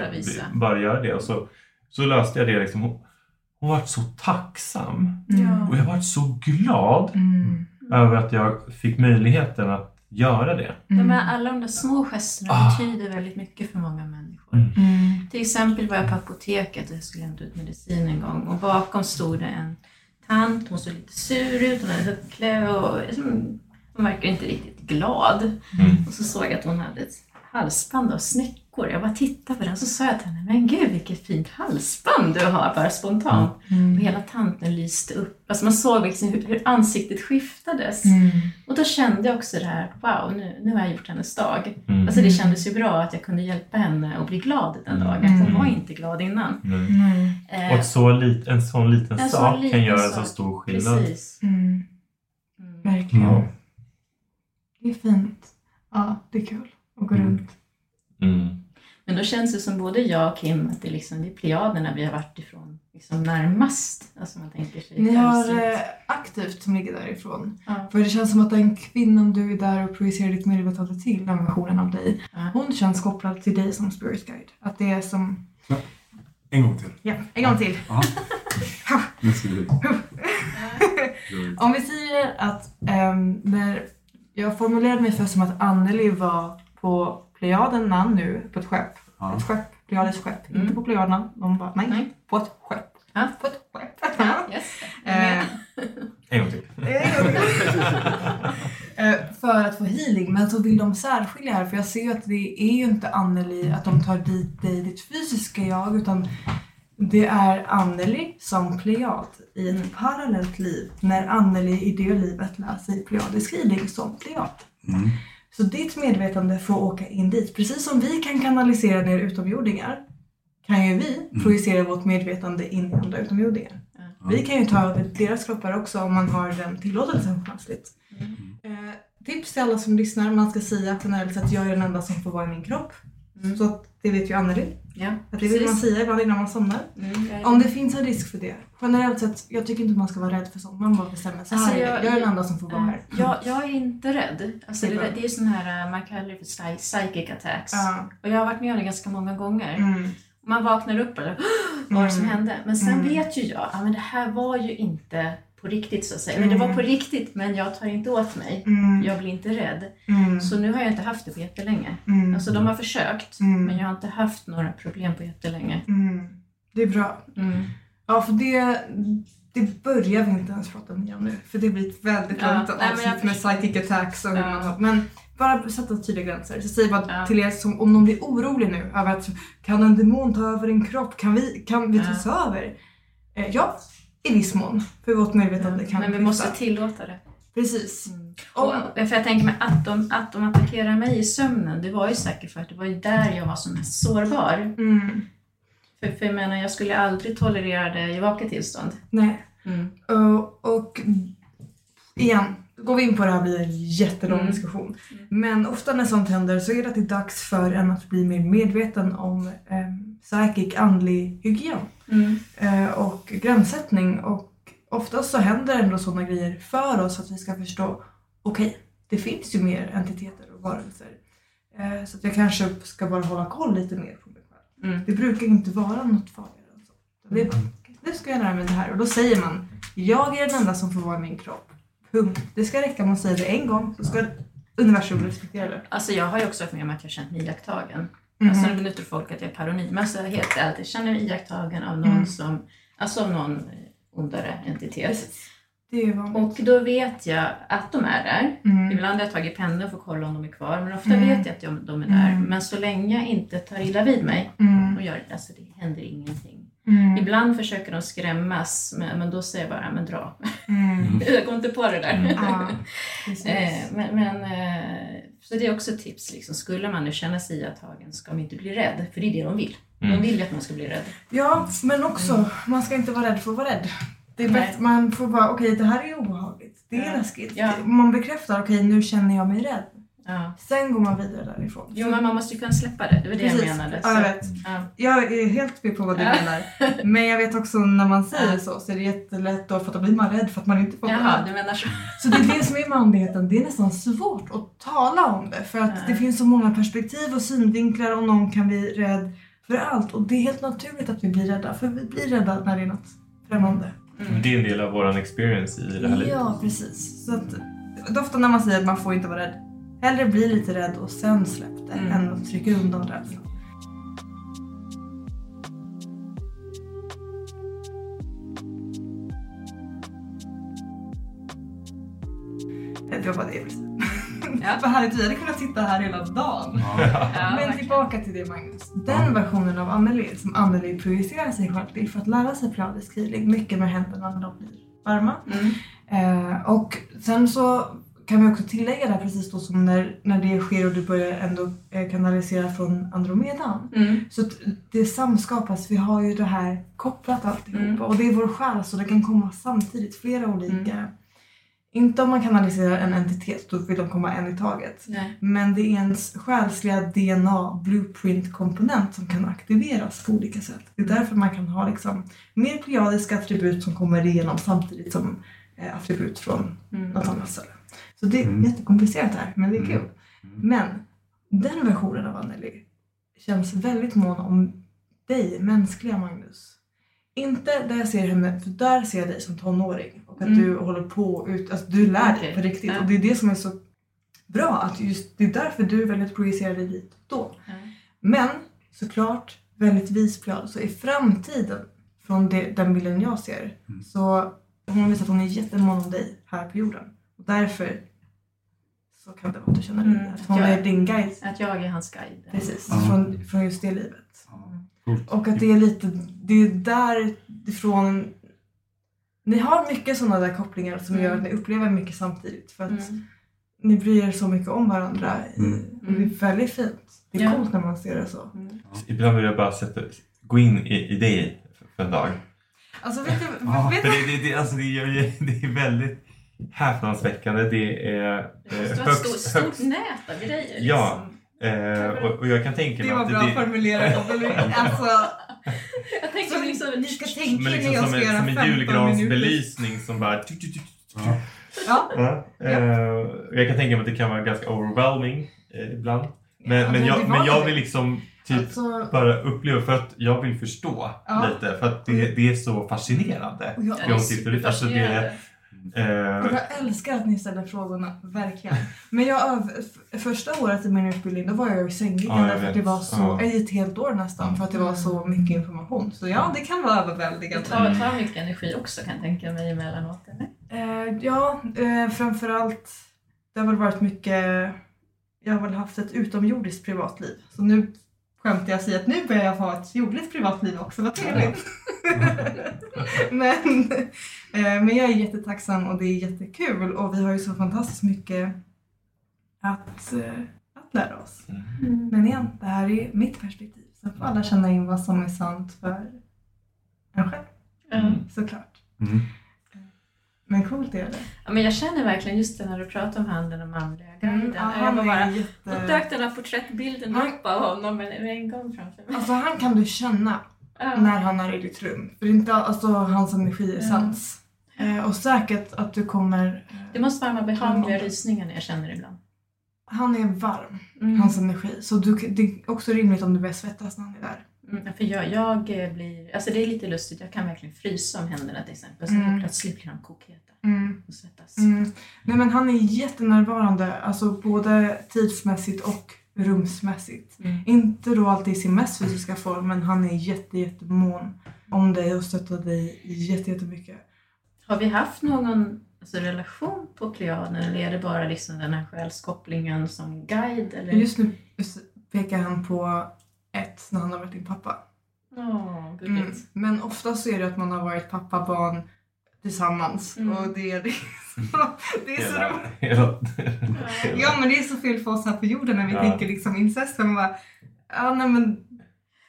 bara göra det. Och så löste jag det liksom. Hon var så tacksam. Och jag var så glad över att jag fick möjligheten att göra det. Alla de där små gesterna betyder väldigt mycket för många människor. Till exempel var jag på apoteket och jag skulle hämta ut medicin en gång. Och bakom stod det en tant. Hon såg lite sur ut. Hon hade högklä och hon verkade inte riktigt glad. Och så såg jag att hon hade ett halsband av snäckor. Jag bara tittade på den så sa jag till henne, men gud vilket fint halsband du har, bara spontant. Och hela tanten lyste upp. Alltså man såg liksom hur ansiktet skiftades. Och då kände jag också det här, wow, nu har jag gjort hennes dag. Alltså det kändes ju bra att jag kunde hjälpa henne och bli glad den dagen. Hon var inte glad innan. Och en sån liten sak kan göra så stor skillnad. Precis. Verkligen. Ja. Det är fint. Ja, det är kul. Och går runt. Men då känns det som både jag och Kim att det är plejaderna vi har varit ifrån liksom närmast. Alltså man tänker sig. Ni har aktivt som ligger därifrån. För det känns som att den kvinnan du är där och projicerar ditt medvetande till, den versionen av dig, hon känns kopplad till dig som spirit guide. Att det är som... Ja. En gång till. Ja, en gång till. Nu ska vi... Om vi säger att när jag formulerade mig för som att Annelie var på Pleiaderna nu, på ett skepp. Ett skepp, Pleiades skepp. Inte på Pleiaderna, de bara, nej, på ett skepp. På ett skepp. Yes. En gång till. För att att få healing, men så vill de särskilja här, för jag ser ju att det är ju inte Annelie, att de tar dit dig, ditt fysiska jag, utan det är Annelie som pleiad i ett parallellt liv, när Annelie i det livet lär sig pleiadisk healing som pleiad. Mm. Så ditt medvetande får åka in dit. Precis som vi kan kanalisera ner utomjordingar, kan ju vi projicera vårt medvetande in i andra utomjordingar. Vi kan ju ta över deras kroppar också om man har den tillåtelsen plötsligt. Tips till alla som lyssnar. Man ska säga generellt att jag är den enda som får vara i min kropp. Mm. Så att det vet ju Annelie. Ja, att det vill man säga ibland innan man somnar. Mm. Om det finns en risk för det. Generellt sett, jag tycker inte man ska vara rädd för sånt. Man bara bestämmer sig. Alltså, jag är den enda som får vara här. Jag är inte rädd. Alltså, det är sån här, man kallar det för psychic attacks. Och jag har varit med om det ganska många gånger. Mm. Man vaknar upp eller vad som hände. Men sen vet ju jag, men det här var ju inte på riktigt så att säga. Men det var på riktigt, men jag tar inte åt mig. Jag blir inte rädd. Så nu har jag inte haft det på jättelänge. Alltså de har försökt, men jag har inte haft några problem på jättelänge. Det är bra. Ja, för det börjar vi inte ens prata mer om nu. För det blir ett väldigt långt avsnitt med psychic attacks och hur man har... Men bara sätta tydliga gränser. Så säg bara till er som, om de blir oroliga nu över att kan en demon ta över en kropp? Kan vi ta oss över? Ja, i viss mån. För vårt medvetande kan men vi måste tillåta det. Precis. Och för jag tänker mig att de attackerar mig i sömnen. Det var ju säkert för att det var ju där jag var som mest sårbar. För jag menar, jag skulle aldrig tolerera det i vaket tillstånd. Nej. Och igen, går vi in på det här blir en jättelång diskussion. Men ofta när sånt händer så är det att det är dags för en att bli mer medveten om psychic, andlig hygien. Och gränssättning. Och ofta så händer ändå sådana grejer för oss att vi ska förstå, okej, det finns ju mer entiteter och varelser. Så att jag kanske ska bara hålla koll lite mer på mig själv. Det brukar inte vara något farligare än så. Det är bara, nu ska jag lära mig det här. Och då säger man, jag är den enda som får vara i min kropp. Det ska räcka om man säger det en gång, så ska universum respektera det. Alltså jag har ju också haft med mig att jag känt mig iakttagen. Alltså nu benytter folk att jag är Harmonimässan heter det. Jag känner mig iakttagen av någon som, alltså av någon ondare entitet. Det är vanligt. Och då vet jag att de är där. Ibland har jag tagit pendeln för att kolla om de är kvar, men ofta vet jag att de är där. Men så länge jag inte tar illa vid mig och gör det, alltså det händer ingenting. Ibland försöker de skrämmas, men då säger jag bara, men dra. Jag går inte på det där. Så det är också ett tips liksom. Skulle man nu känna sig iakttagen ska man inte bli rädd, för det är det de vill. De vill att man ska bli rädd. Ja, men också, man ska inte vara rädd för att vara rädd. Det är bäst, man får bara, okej, det här är obehagligt. Det är läskigt. Ja. Man bekräftar, okej, nu känner jag mig rädd. Ja. Sen går man vidare därifrån. Jo, men man måste ju kunna släppa det. Det var det jag menade. Så. Jag är helt med på vad du menar. Men jag vet också när man säger så är det jättelätt att då blir man rädd för att man inte får det. Du menar så. Så det är det som är manligheten. Det är nästan svårt att tala om det. För att det finns så många perspektiv och synvinklar och någon kan bli rädd för allt. Och det är helt naturligt att vi blir rädda. För vi blir rädda när det är något främmande. Det är en del av vår experience i det här livet. Ja, precis. Så att, ofta när man säger att man får inte vara rädd. Eller bli lite rädd och sen släppte än att trycka undan rädslan. Det var bara det jag ville säga. Vad härligt, vi hade kunnat sitta här hela dagen. Men tillbaka till det, Magnus. Den versionen av Annelie som Annelie projicerar sig själv till för att lära sig pleiadisk healing. Mycket med händerna när de blir varma. Och sen så... kan vi också tillägga det här precis då som när det sker och du börjar ändå kanalisera från Andromedan. Så det samskapas, vi har ju det här kopplat alltihopa. Och det är vår själ så det kan komma samtidigt flera olika. Inte om man kanaliserar en entitet, då vill de komma en i taget. Men det är ens själsliga DNA-blueprint-komponent som kan aktiveras på olika sätt. Det är därför man kan ha liksom mer pleiadiska attribut som kommer igenom samtidigt som attribut från något annat ställe. Så det är jättekomplicerat här, men det är kul. Men den versionen av Annelie känns väldigt mån om dig, mänskliga Magnus. Inte där jag ser henne, för där ser jag dig som tonåring. Och att du håller på ut, alltså du lär dig på riktigt. Och det är det som är så bra, att just det är därför du är väldigt projicerad dit då. Men såklart, väldigt visplan. Så i framtiden, från den bilden jag ser, så hon visar att hon är jättemån om dig här på jorden. Och därför så kan det vara att du känner att hon är din guide. Att jag är hans guide. Precis, från just det livet. Och att det är lite, det är därifrån, ni har mycket sådana där kopplingar som gör att ni upplever mycket samtidigt. För att ni bryr er så mycket om varandra. Det är väldigt fint. Det är coolt när man ser det så. Ibland vill jag bara gå in i det för en dag. Alltså det är väldigt häpnadsväckande. Det är ett stort nät av grejer. Liksom. Ja, och jag kan tänka mig att det... Det var bra formulerat. Alltså... Jag tänkte liksom, ni ska tänka men liksom jag ska göra 15 minuter. Som en julgransbelysning som bara... Jag kan tänka mig att det kan vara ganska overwhelming ibland. Men jag vill liksom... Typ alltså, bara uppleva för att jag vill förstå lite. För att det är så fascinerande. Och jag tycker alltså jag älskar att ni ställer frågorna, verkligen. Men första året i min utbildning, då var jag i sängliggande för att det var så, ett helt år nästan, för att det var så mycket information. Så det kan vara överväldigande. Det tar mycket energi också, kan jag tänka mig, emellanåt. Framförallt, det har väl varit mycket, jag har väl haft ett utomjordiskt privatliv. Så nu... skämtar jag säger att nu börjar jag ha ett jordligt privatliv också, vad trevligt. Men jag är jättetacksam och det är jättekul och vi har ju så fantastiskt mycket att lära oss. Men igen, det här är mitt perspektiv. Så får alla känna in vad som är sant för en själv. Såklart. Men coolt är det. Ja, men jag känner verkligen just det när du pratar om handen och manliga guiden. Och dök den där porträttbilden upp av honom en gång framför mig. Alltså han kan du känna när han är i ditt rum. För det är inte hans energisans. Och säkert att du kommer... Det måste vara de behagliga rysningarna jag känner ibland. Han är varm, hans energi. Så det är också rimligt om du börjar svettas när han är där. För jag blir, alltså det är lite lustigt, jag kan verkligen frysa om händerna till exempel, så plötsligt blir han kokheta och svettas. Nej, men han är jättenärvarande, alltså både tidsmässigt och rumsmässigt. Inte då alltid i sin mest fysiska form, men han är jättemån om dig och stöttar dig jättemycket. Har vi haft någon relation på Pleiaden, eller är det bara liksom den här själskopplingen som guide? Eller? Just nu pekar han på när han har varit din pappa. Men ofta så är det att man har varit pappa-barn tillsammans. Och det är så roligt. Ja, men det är så fel för oss här på jorden när vi tänker liksom incest.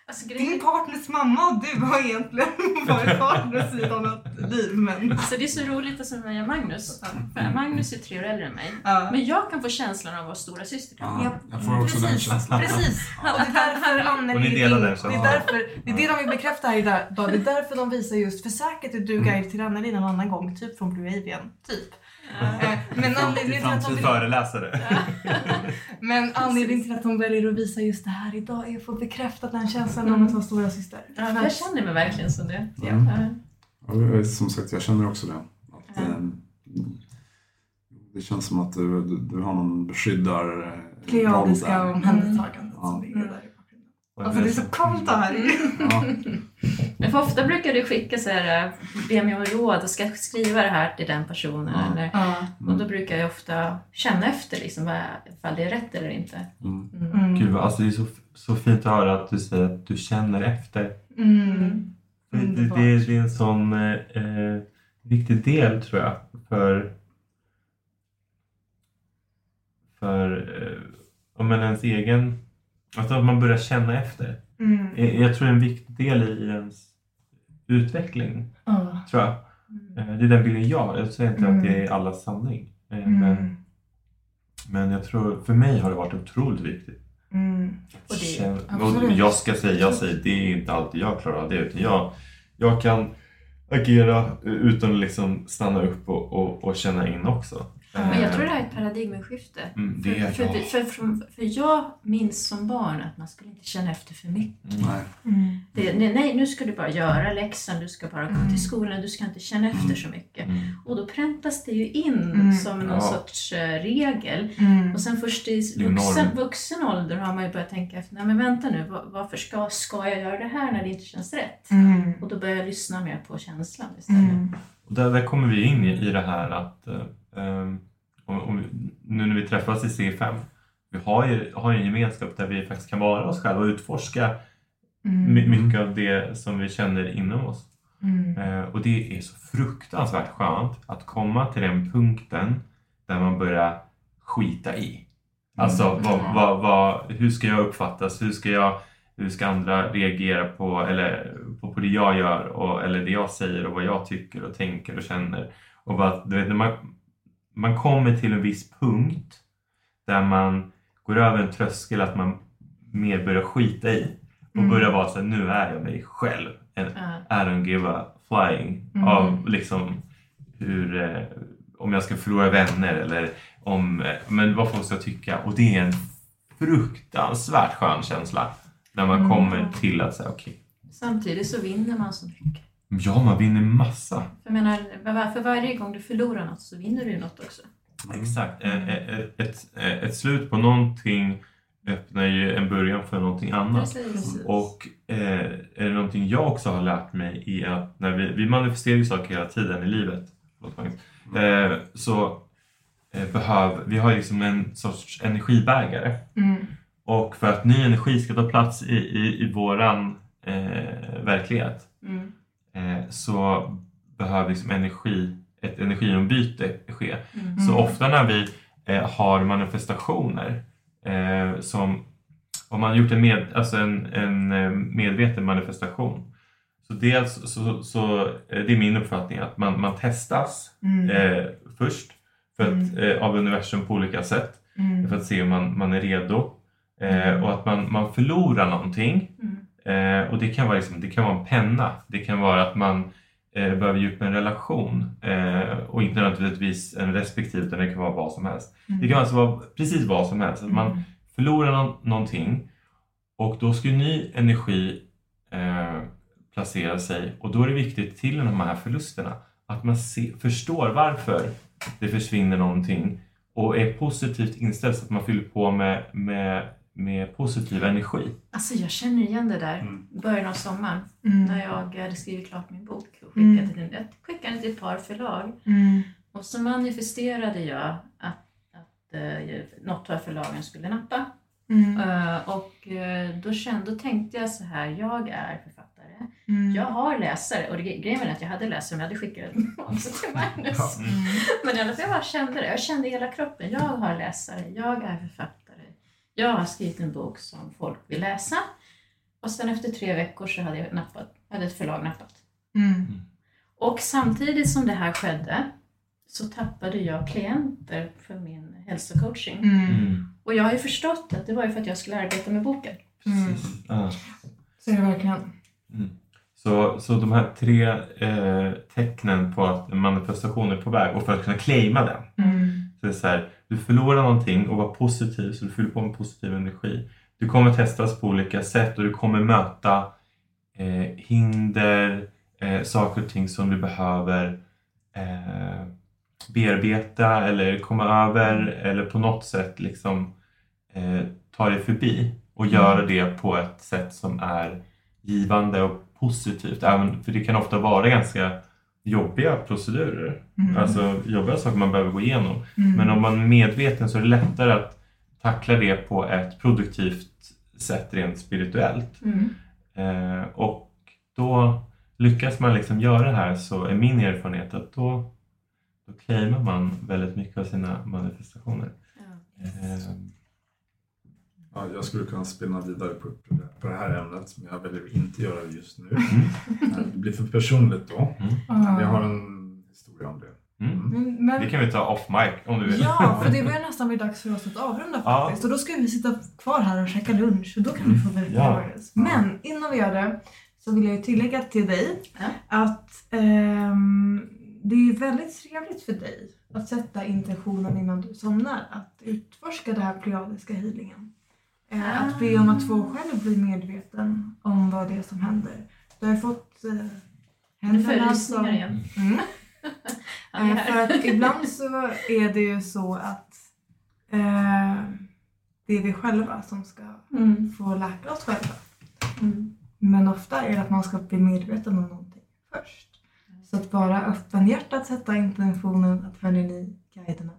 Alltså, din partners mamma och du har egentligen varit partners i ett annat liv. Alltså, det är så roligt att säga Magnus. För Magnus är 3 år äldre än mig. Men jag kan få känslan av vår stora syster. Jag får också den känslan. Precis. Och det är därför Annelie de bekräftar här idag. Det är därför de visar just för säkert att du guide till Annelie en annan gång. Typ från Blue Avian. Men anledningen till att hon väljer att visa just det här idag är att få bekräftat den känslan om att vara stora syster. Ja, jag känner mig verkligen som det. Ja, som sagt, jag känner också det. Att, det känns som att du har någon beskyddar pleiadiska omhändertagandet som ligger där i bakgrunden. Alltså det är så kallt här. Men för ofta brukar du skicka så här, be mig om råd och ska skriva det här till den personen. Och då brukar jag ofta känna efter liksom, ifall det är rätt eller inte. Gud, alltså det är så fint att höra att du säger att du känner efter. Det är en sån viktig del, tror jag, för om man ens egen, alltså att man börjar känna efter. Jag tror det är en viktig del i ens utveckling, tror jag. Det är den bilden jag säger inte att det är allas sanning, men jag tror, för mig har det varit otroligt viktigt. Och jag säger det är inte alltid jag klarar av det, utan jag kan agera utan att liksom stanna upp och känna in också. Men jag tror det här är ett paradigmskifte. För jag minns som barn att man skulle inte känna efter för mycket. Nu ska du bara göra läxan, du ska bara gå till skolan, du ska inte känna efter så mycket. Och då präntas det ju in som någon sorts regel. Och sen först i vuxen ålder har man ju börjat tänka efter, nej men vänta nu, varför ska jag göra det här när det inte känns rätt? Och då börjar jag lyssna mer på känslan istället. Där kommer vi in i det här att Och nu när vi träffas i C5, vi har ju en gemenskap där vi faktiskt kan vara oss själva och utforska mycket av det som vi känner inom oss. Och det är så fruktansvärt skönt att komma till den punkten där man börjar skita i. Alltså, hur ska jag uppfattas? Hur ska andra reagera på, eller på det jag gör, eller det jag säger och vad jag tycker och tänker och känner. Och bara, du vet, när man kommer till en viss punkt där man går över en tröskel att man mer börjar skita i. Och börjar vara så här, nu är jag mig själv. I don't give a flying. Av liksom hur... om jag ska förlora vänner eller men vad folk ska tycka. Och det är en fruktansvärt skön känsla när man kommer till att säga okej. Samtidigt så vinner man så mycket. Ja, man vinner massa. Jag menar, för varje gång du förlorar något så vinner du något också. Exakt. Ett slut på någonting öppnar ju en början för någonting annat. Precis. Och är det någonting jag också har lärt mig är att när vi manifesterar saker hela tiden i livet. Vi har liksom en sorts energibägare och för att ny energi ska ta plats i våran verklighet så behöver liksom ett energiombyte ske. Så ofta när vi har manifestationer som om man gjort en medveten manifestation. Så dels så det är min uppfattning att man testas först för att, av universum på olika sätt för att se om man är redo och att man förlorar någonting och det kan vara liksom, det kan vara en penna, det kan vara att man behöver djupa en relation och inte nödvändigtvis en respektiv, utan det kan vara vad som helst. Det kan alltså vara precis vad som helst, att man förlorar någonting och då ska ny energi placera sig, och då är det viktigt till de här förlusterna att man förstår varför det försvinner någonting och är positivt inställd så att man fyller på med positiv energi. Alltså jag känner igen det där början av sommaren när jag hade skrivit klart min bok och skickade till ett par förlag och så manifesterade jag att något av förlagen skulle nappa och då tänkte jag så här, jag är författare. Jag har läsare, och grejen är att jag hade läsare men jag hade skickat dem också till Magnus. Men i alla fall jag kände det. Jag kände hela kroppen. Jag har läsare, jag är författare. Jag har skrivit en bok som folk vill läsa. Och sen efter 3 veckor så hade ett förlag nappat. Och samtidigt som det här skedde så tappade jag klienter för min hälsocoaching. Och jag har ju förstått att det var ju för att jag skulle arbeta med boken. Så det verkligen... Så de här 3 tecknen på att en manifestation är på väg, och för att kunna claima den så är det så här, du förlorar någonting och var positiv så du fyller på med positiv energi. Du kommer testas på olika sätt och du kommer möta hinder, saker och ting som du behöver bearbeta eller komma över eller på något sätt liksom ta dig förbi och göra det på ett sätt som är givande och positivt, även för det kan ofta vara ganska jobbiga procedurer, alltså jobbiga saker man behöver gå igenom, men om man är medveten så är det lättare att tackla det på ett produktivt sätt rent spirituellt och då lyckas man liksom göra det här, så är min erfarenhet att då claimar man väldigt mycket av sina manifestationer. Ja, jag skulle kunna spinna vidare på det här ämnet, men jag väljer inte göra det just nu. Det blir för personligt då. Jag har en historia om det. Men... Det kan vi ta off mic om du vill. Ja, för det börjar nästan bli dags för oss att avrunda faktiskt. Och då ska vi sitta kvar här och käka lunch, och då kan vi få väldigt bra. Men innan vi gör det så vill jag ju tillägga till dig att det är väldigt trevligt för dig att sätta intentionen innan du somnar, att utforska det här pleiadiska healingen. Att be om att få själv bli medveten om vad det är som händer. Du har ju fått händerna som... igen. För att ibland så är det ju så att det är vi själva som ska få läka oss själva. Men ofta är det att man ska bli medveten om någonting först. Så att bara öppenhjärtat sätta intentionen att följa i guiderna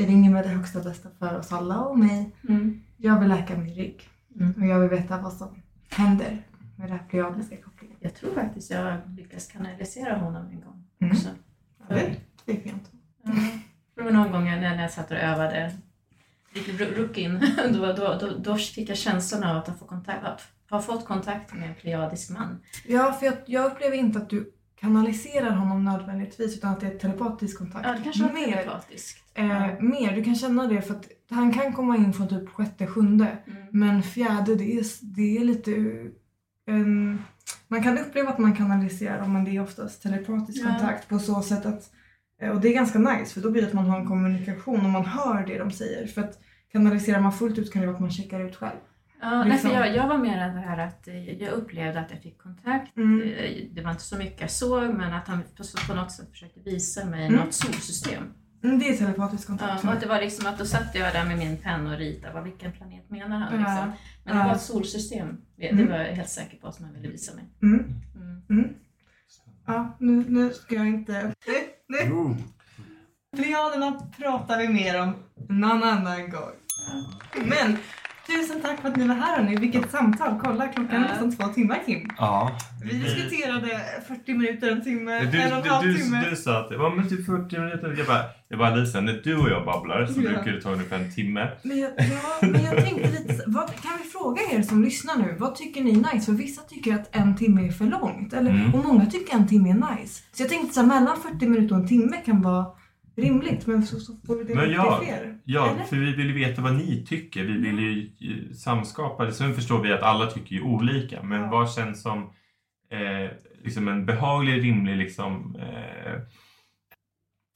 Jag ringer med det högsta bästa för oss alla och mig. Mm. Jag vill läka min rygg. Mm. Och jag vill veta vad som händer med det här pleiadiska kopplingen. Jag tror faktiskt jag lyckas kanalisera honom en gång också. Mm. Ja, det är fint. Ja. Det var någon gång när jag satt och övade. Lite ruckin. Då fick jag känslan av att jag har fått kontakt med en pleiadisk man. Ja, för jag upplever inte att du kanaliserar honom nödvändigtvis, utan att det är telepatisk kontakt. Ja, det kanske är telepatiskt. Mer, du kan känna det för att han kan komma in från typ 6:e, 7:e. Mm. Men 4:e, det är lite... man kan uppleva att man kanaliserar, men det är oftast telepatisk kontakt på så sätt att... Och det är ganska nice, för då blir det att man har en kommunikation och man hör det de säger. För att kanaliserar man fullt ut kan det vara att man checkar ut själv. Ja, liksom. Jag var mer än det här att jag upplevde att jag fick kontakt. Mm. Det var inte så mycket jag såg, men att han på något sätt försökte visa mig något solsystem. Mm, det är telepatisk kontakt. Ja, och det var liksom att då satt jag där med min penna och ritade vad vilken planet menar han liksom. Men det var ett solsystem. Det var jag helt säker på att man ville visa mig. Mm. Mm. Mm. Ja, nu ska jag inte... Nej. Pleiaderna pratar vi mer om någon annan gång. Men tusen tack för att ni var här nu. Vilket samtal. Kolla, klockan är nästan 2 timmar, Kim. Ja. Vi diskuterade 40 minuter, en timme, en och en halv timme. Du sa att det var typ 40 minuter. Jag bara Lisa, när du och jag babblar så brukar det ta ungefär en timme. Men jag tänkte lite, kan vi fråga er som lyssnar nu? Vad tycker ni är nice? För vissa tycker att en timme är för långt. Och många tycker att en timme är nice. Så jag tänkte att mellan 40 minuter och en timme kan vara... rimligt, men så får vi det lite fler. Ja, för vi vill ju veta vad ni tycker. Vi vill ju samskapa det. Sen förstår vi att alla tycker ju olika. Men vad känns som liksom en behaglig, rimlig liksom,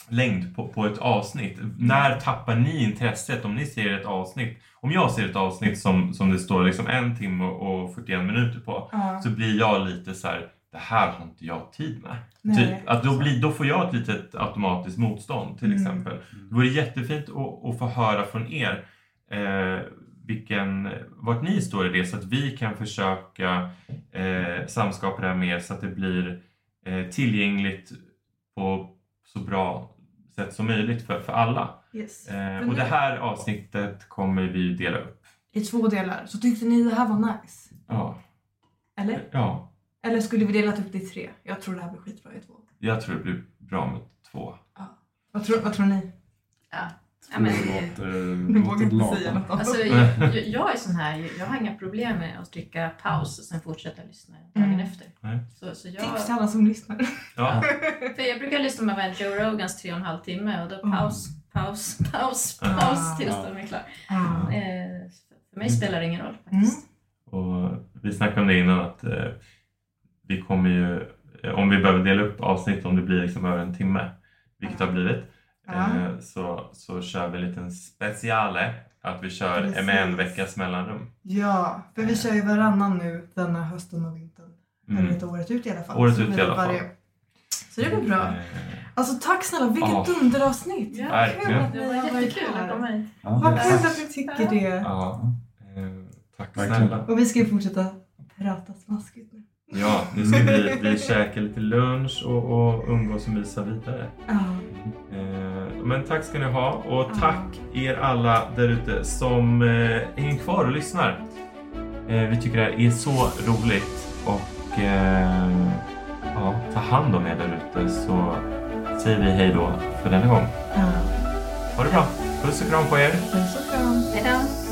längd på ett avsnitt. När tappar ni intresset om ni ser ett avsnitt? Om jag ser ett avsnitt som det står liksom 1 timme och 41 minuter på. Så blir jag lite så här... det här har inte jag tid med. Typ, att då får jag ett litet automatiskt motstånd till exempel. Det vore jättefint att få höra från er vart ni står i det, så att vi kan försöka samskapa det här mer så att det blir tillgängligt på så bra sätt som möjligt för alla. Yes. Och det här avsnittet kommer vi dela upp i 2 delar. Så tyckte ni det här var nice? Ja. Eller? Ja. Eller skulle vi dela upp det i 3? Jag tror det här blir skitbra i 2. Jag tror det blir bra med 2. Ja. Vad tror ni? Ja. Nu vågar inte säga något. Alltså, jag är sån här. Jag har inga problem med att trycka paus och sen fortsätta lyssna dagen efter. Så jag... Tips till alla som lyssnar. Ja. För jag brukar lyssna med Joe Rogans 3,5 timme. Och då paus tills de är klar. För mig spelar det ingen roll faktiskt. Och vi snackade om det innan att... vi kommer ju, om vi behöver dela upp avsnitt, om det blir liksom över en timme, vilket har blivit, så kör vi en liten speciale, att vi kör med en veckas mellanrum. Ja, för vi kör ju varannan nu, denna hösten och vintern. Eller inte året ut i alla fall. Året ut i alla fall. Så det blir bra. Alltså tack snälla, vilket dunderavsnitt. Ja, verkligen. Det var jättekul att komma hit. Vad kul att du tycker det. Ja, tack snälla. Och vi ska ju fortsätta prata smaskigt nu. Ja, nu ska vi käka lite lunch och umgås och visa vidare. Men tack ska ni ha. Och tack er alla där ute som är kvar och lyssnar. Vi tycker det här är så roligt. Och ta hand om er där ute. Så säger vi hej då för denna gång. Ha det bra. Puss och kram på er. Puss och kram. Hej då.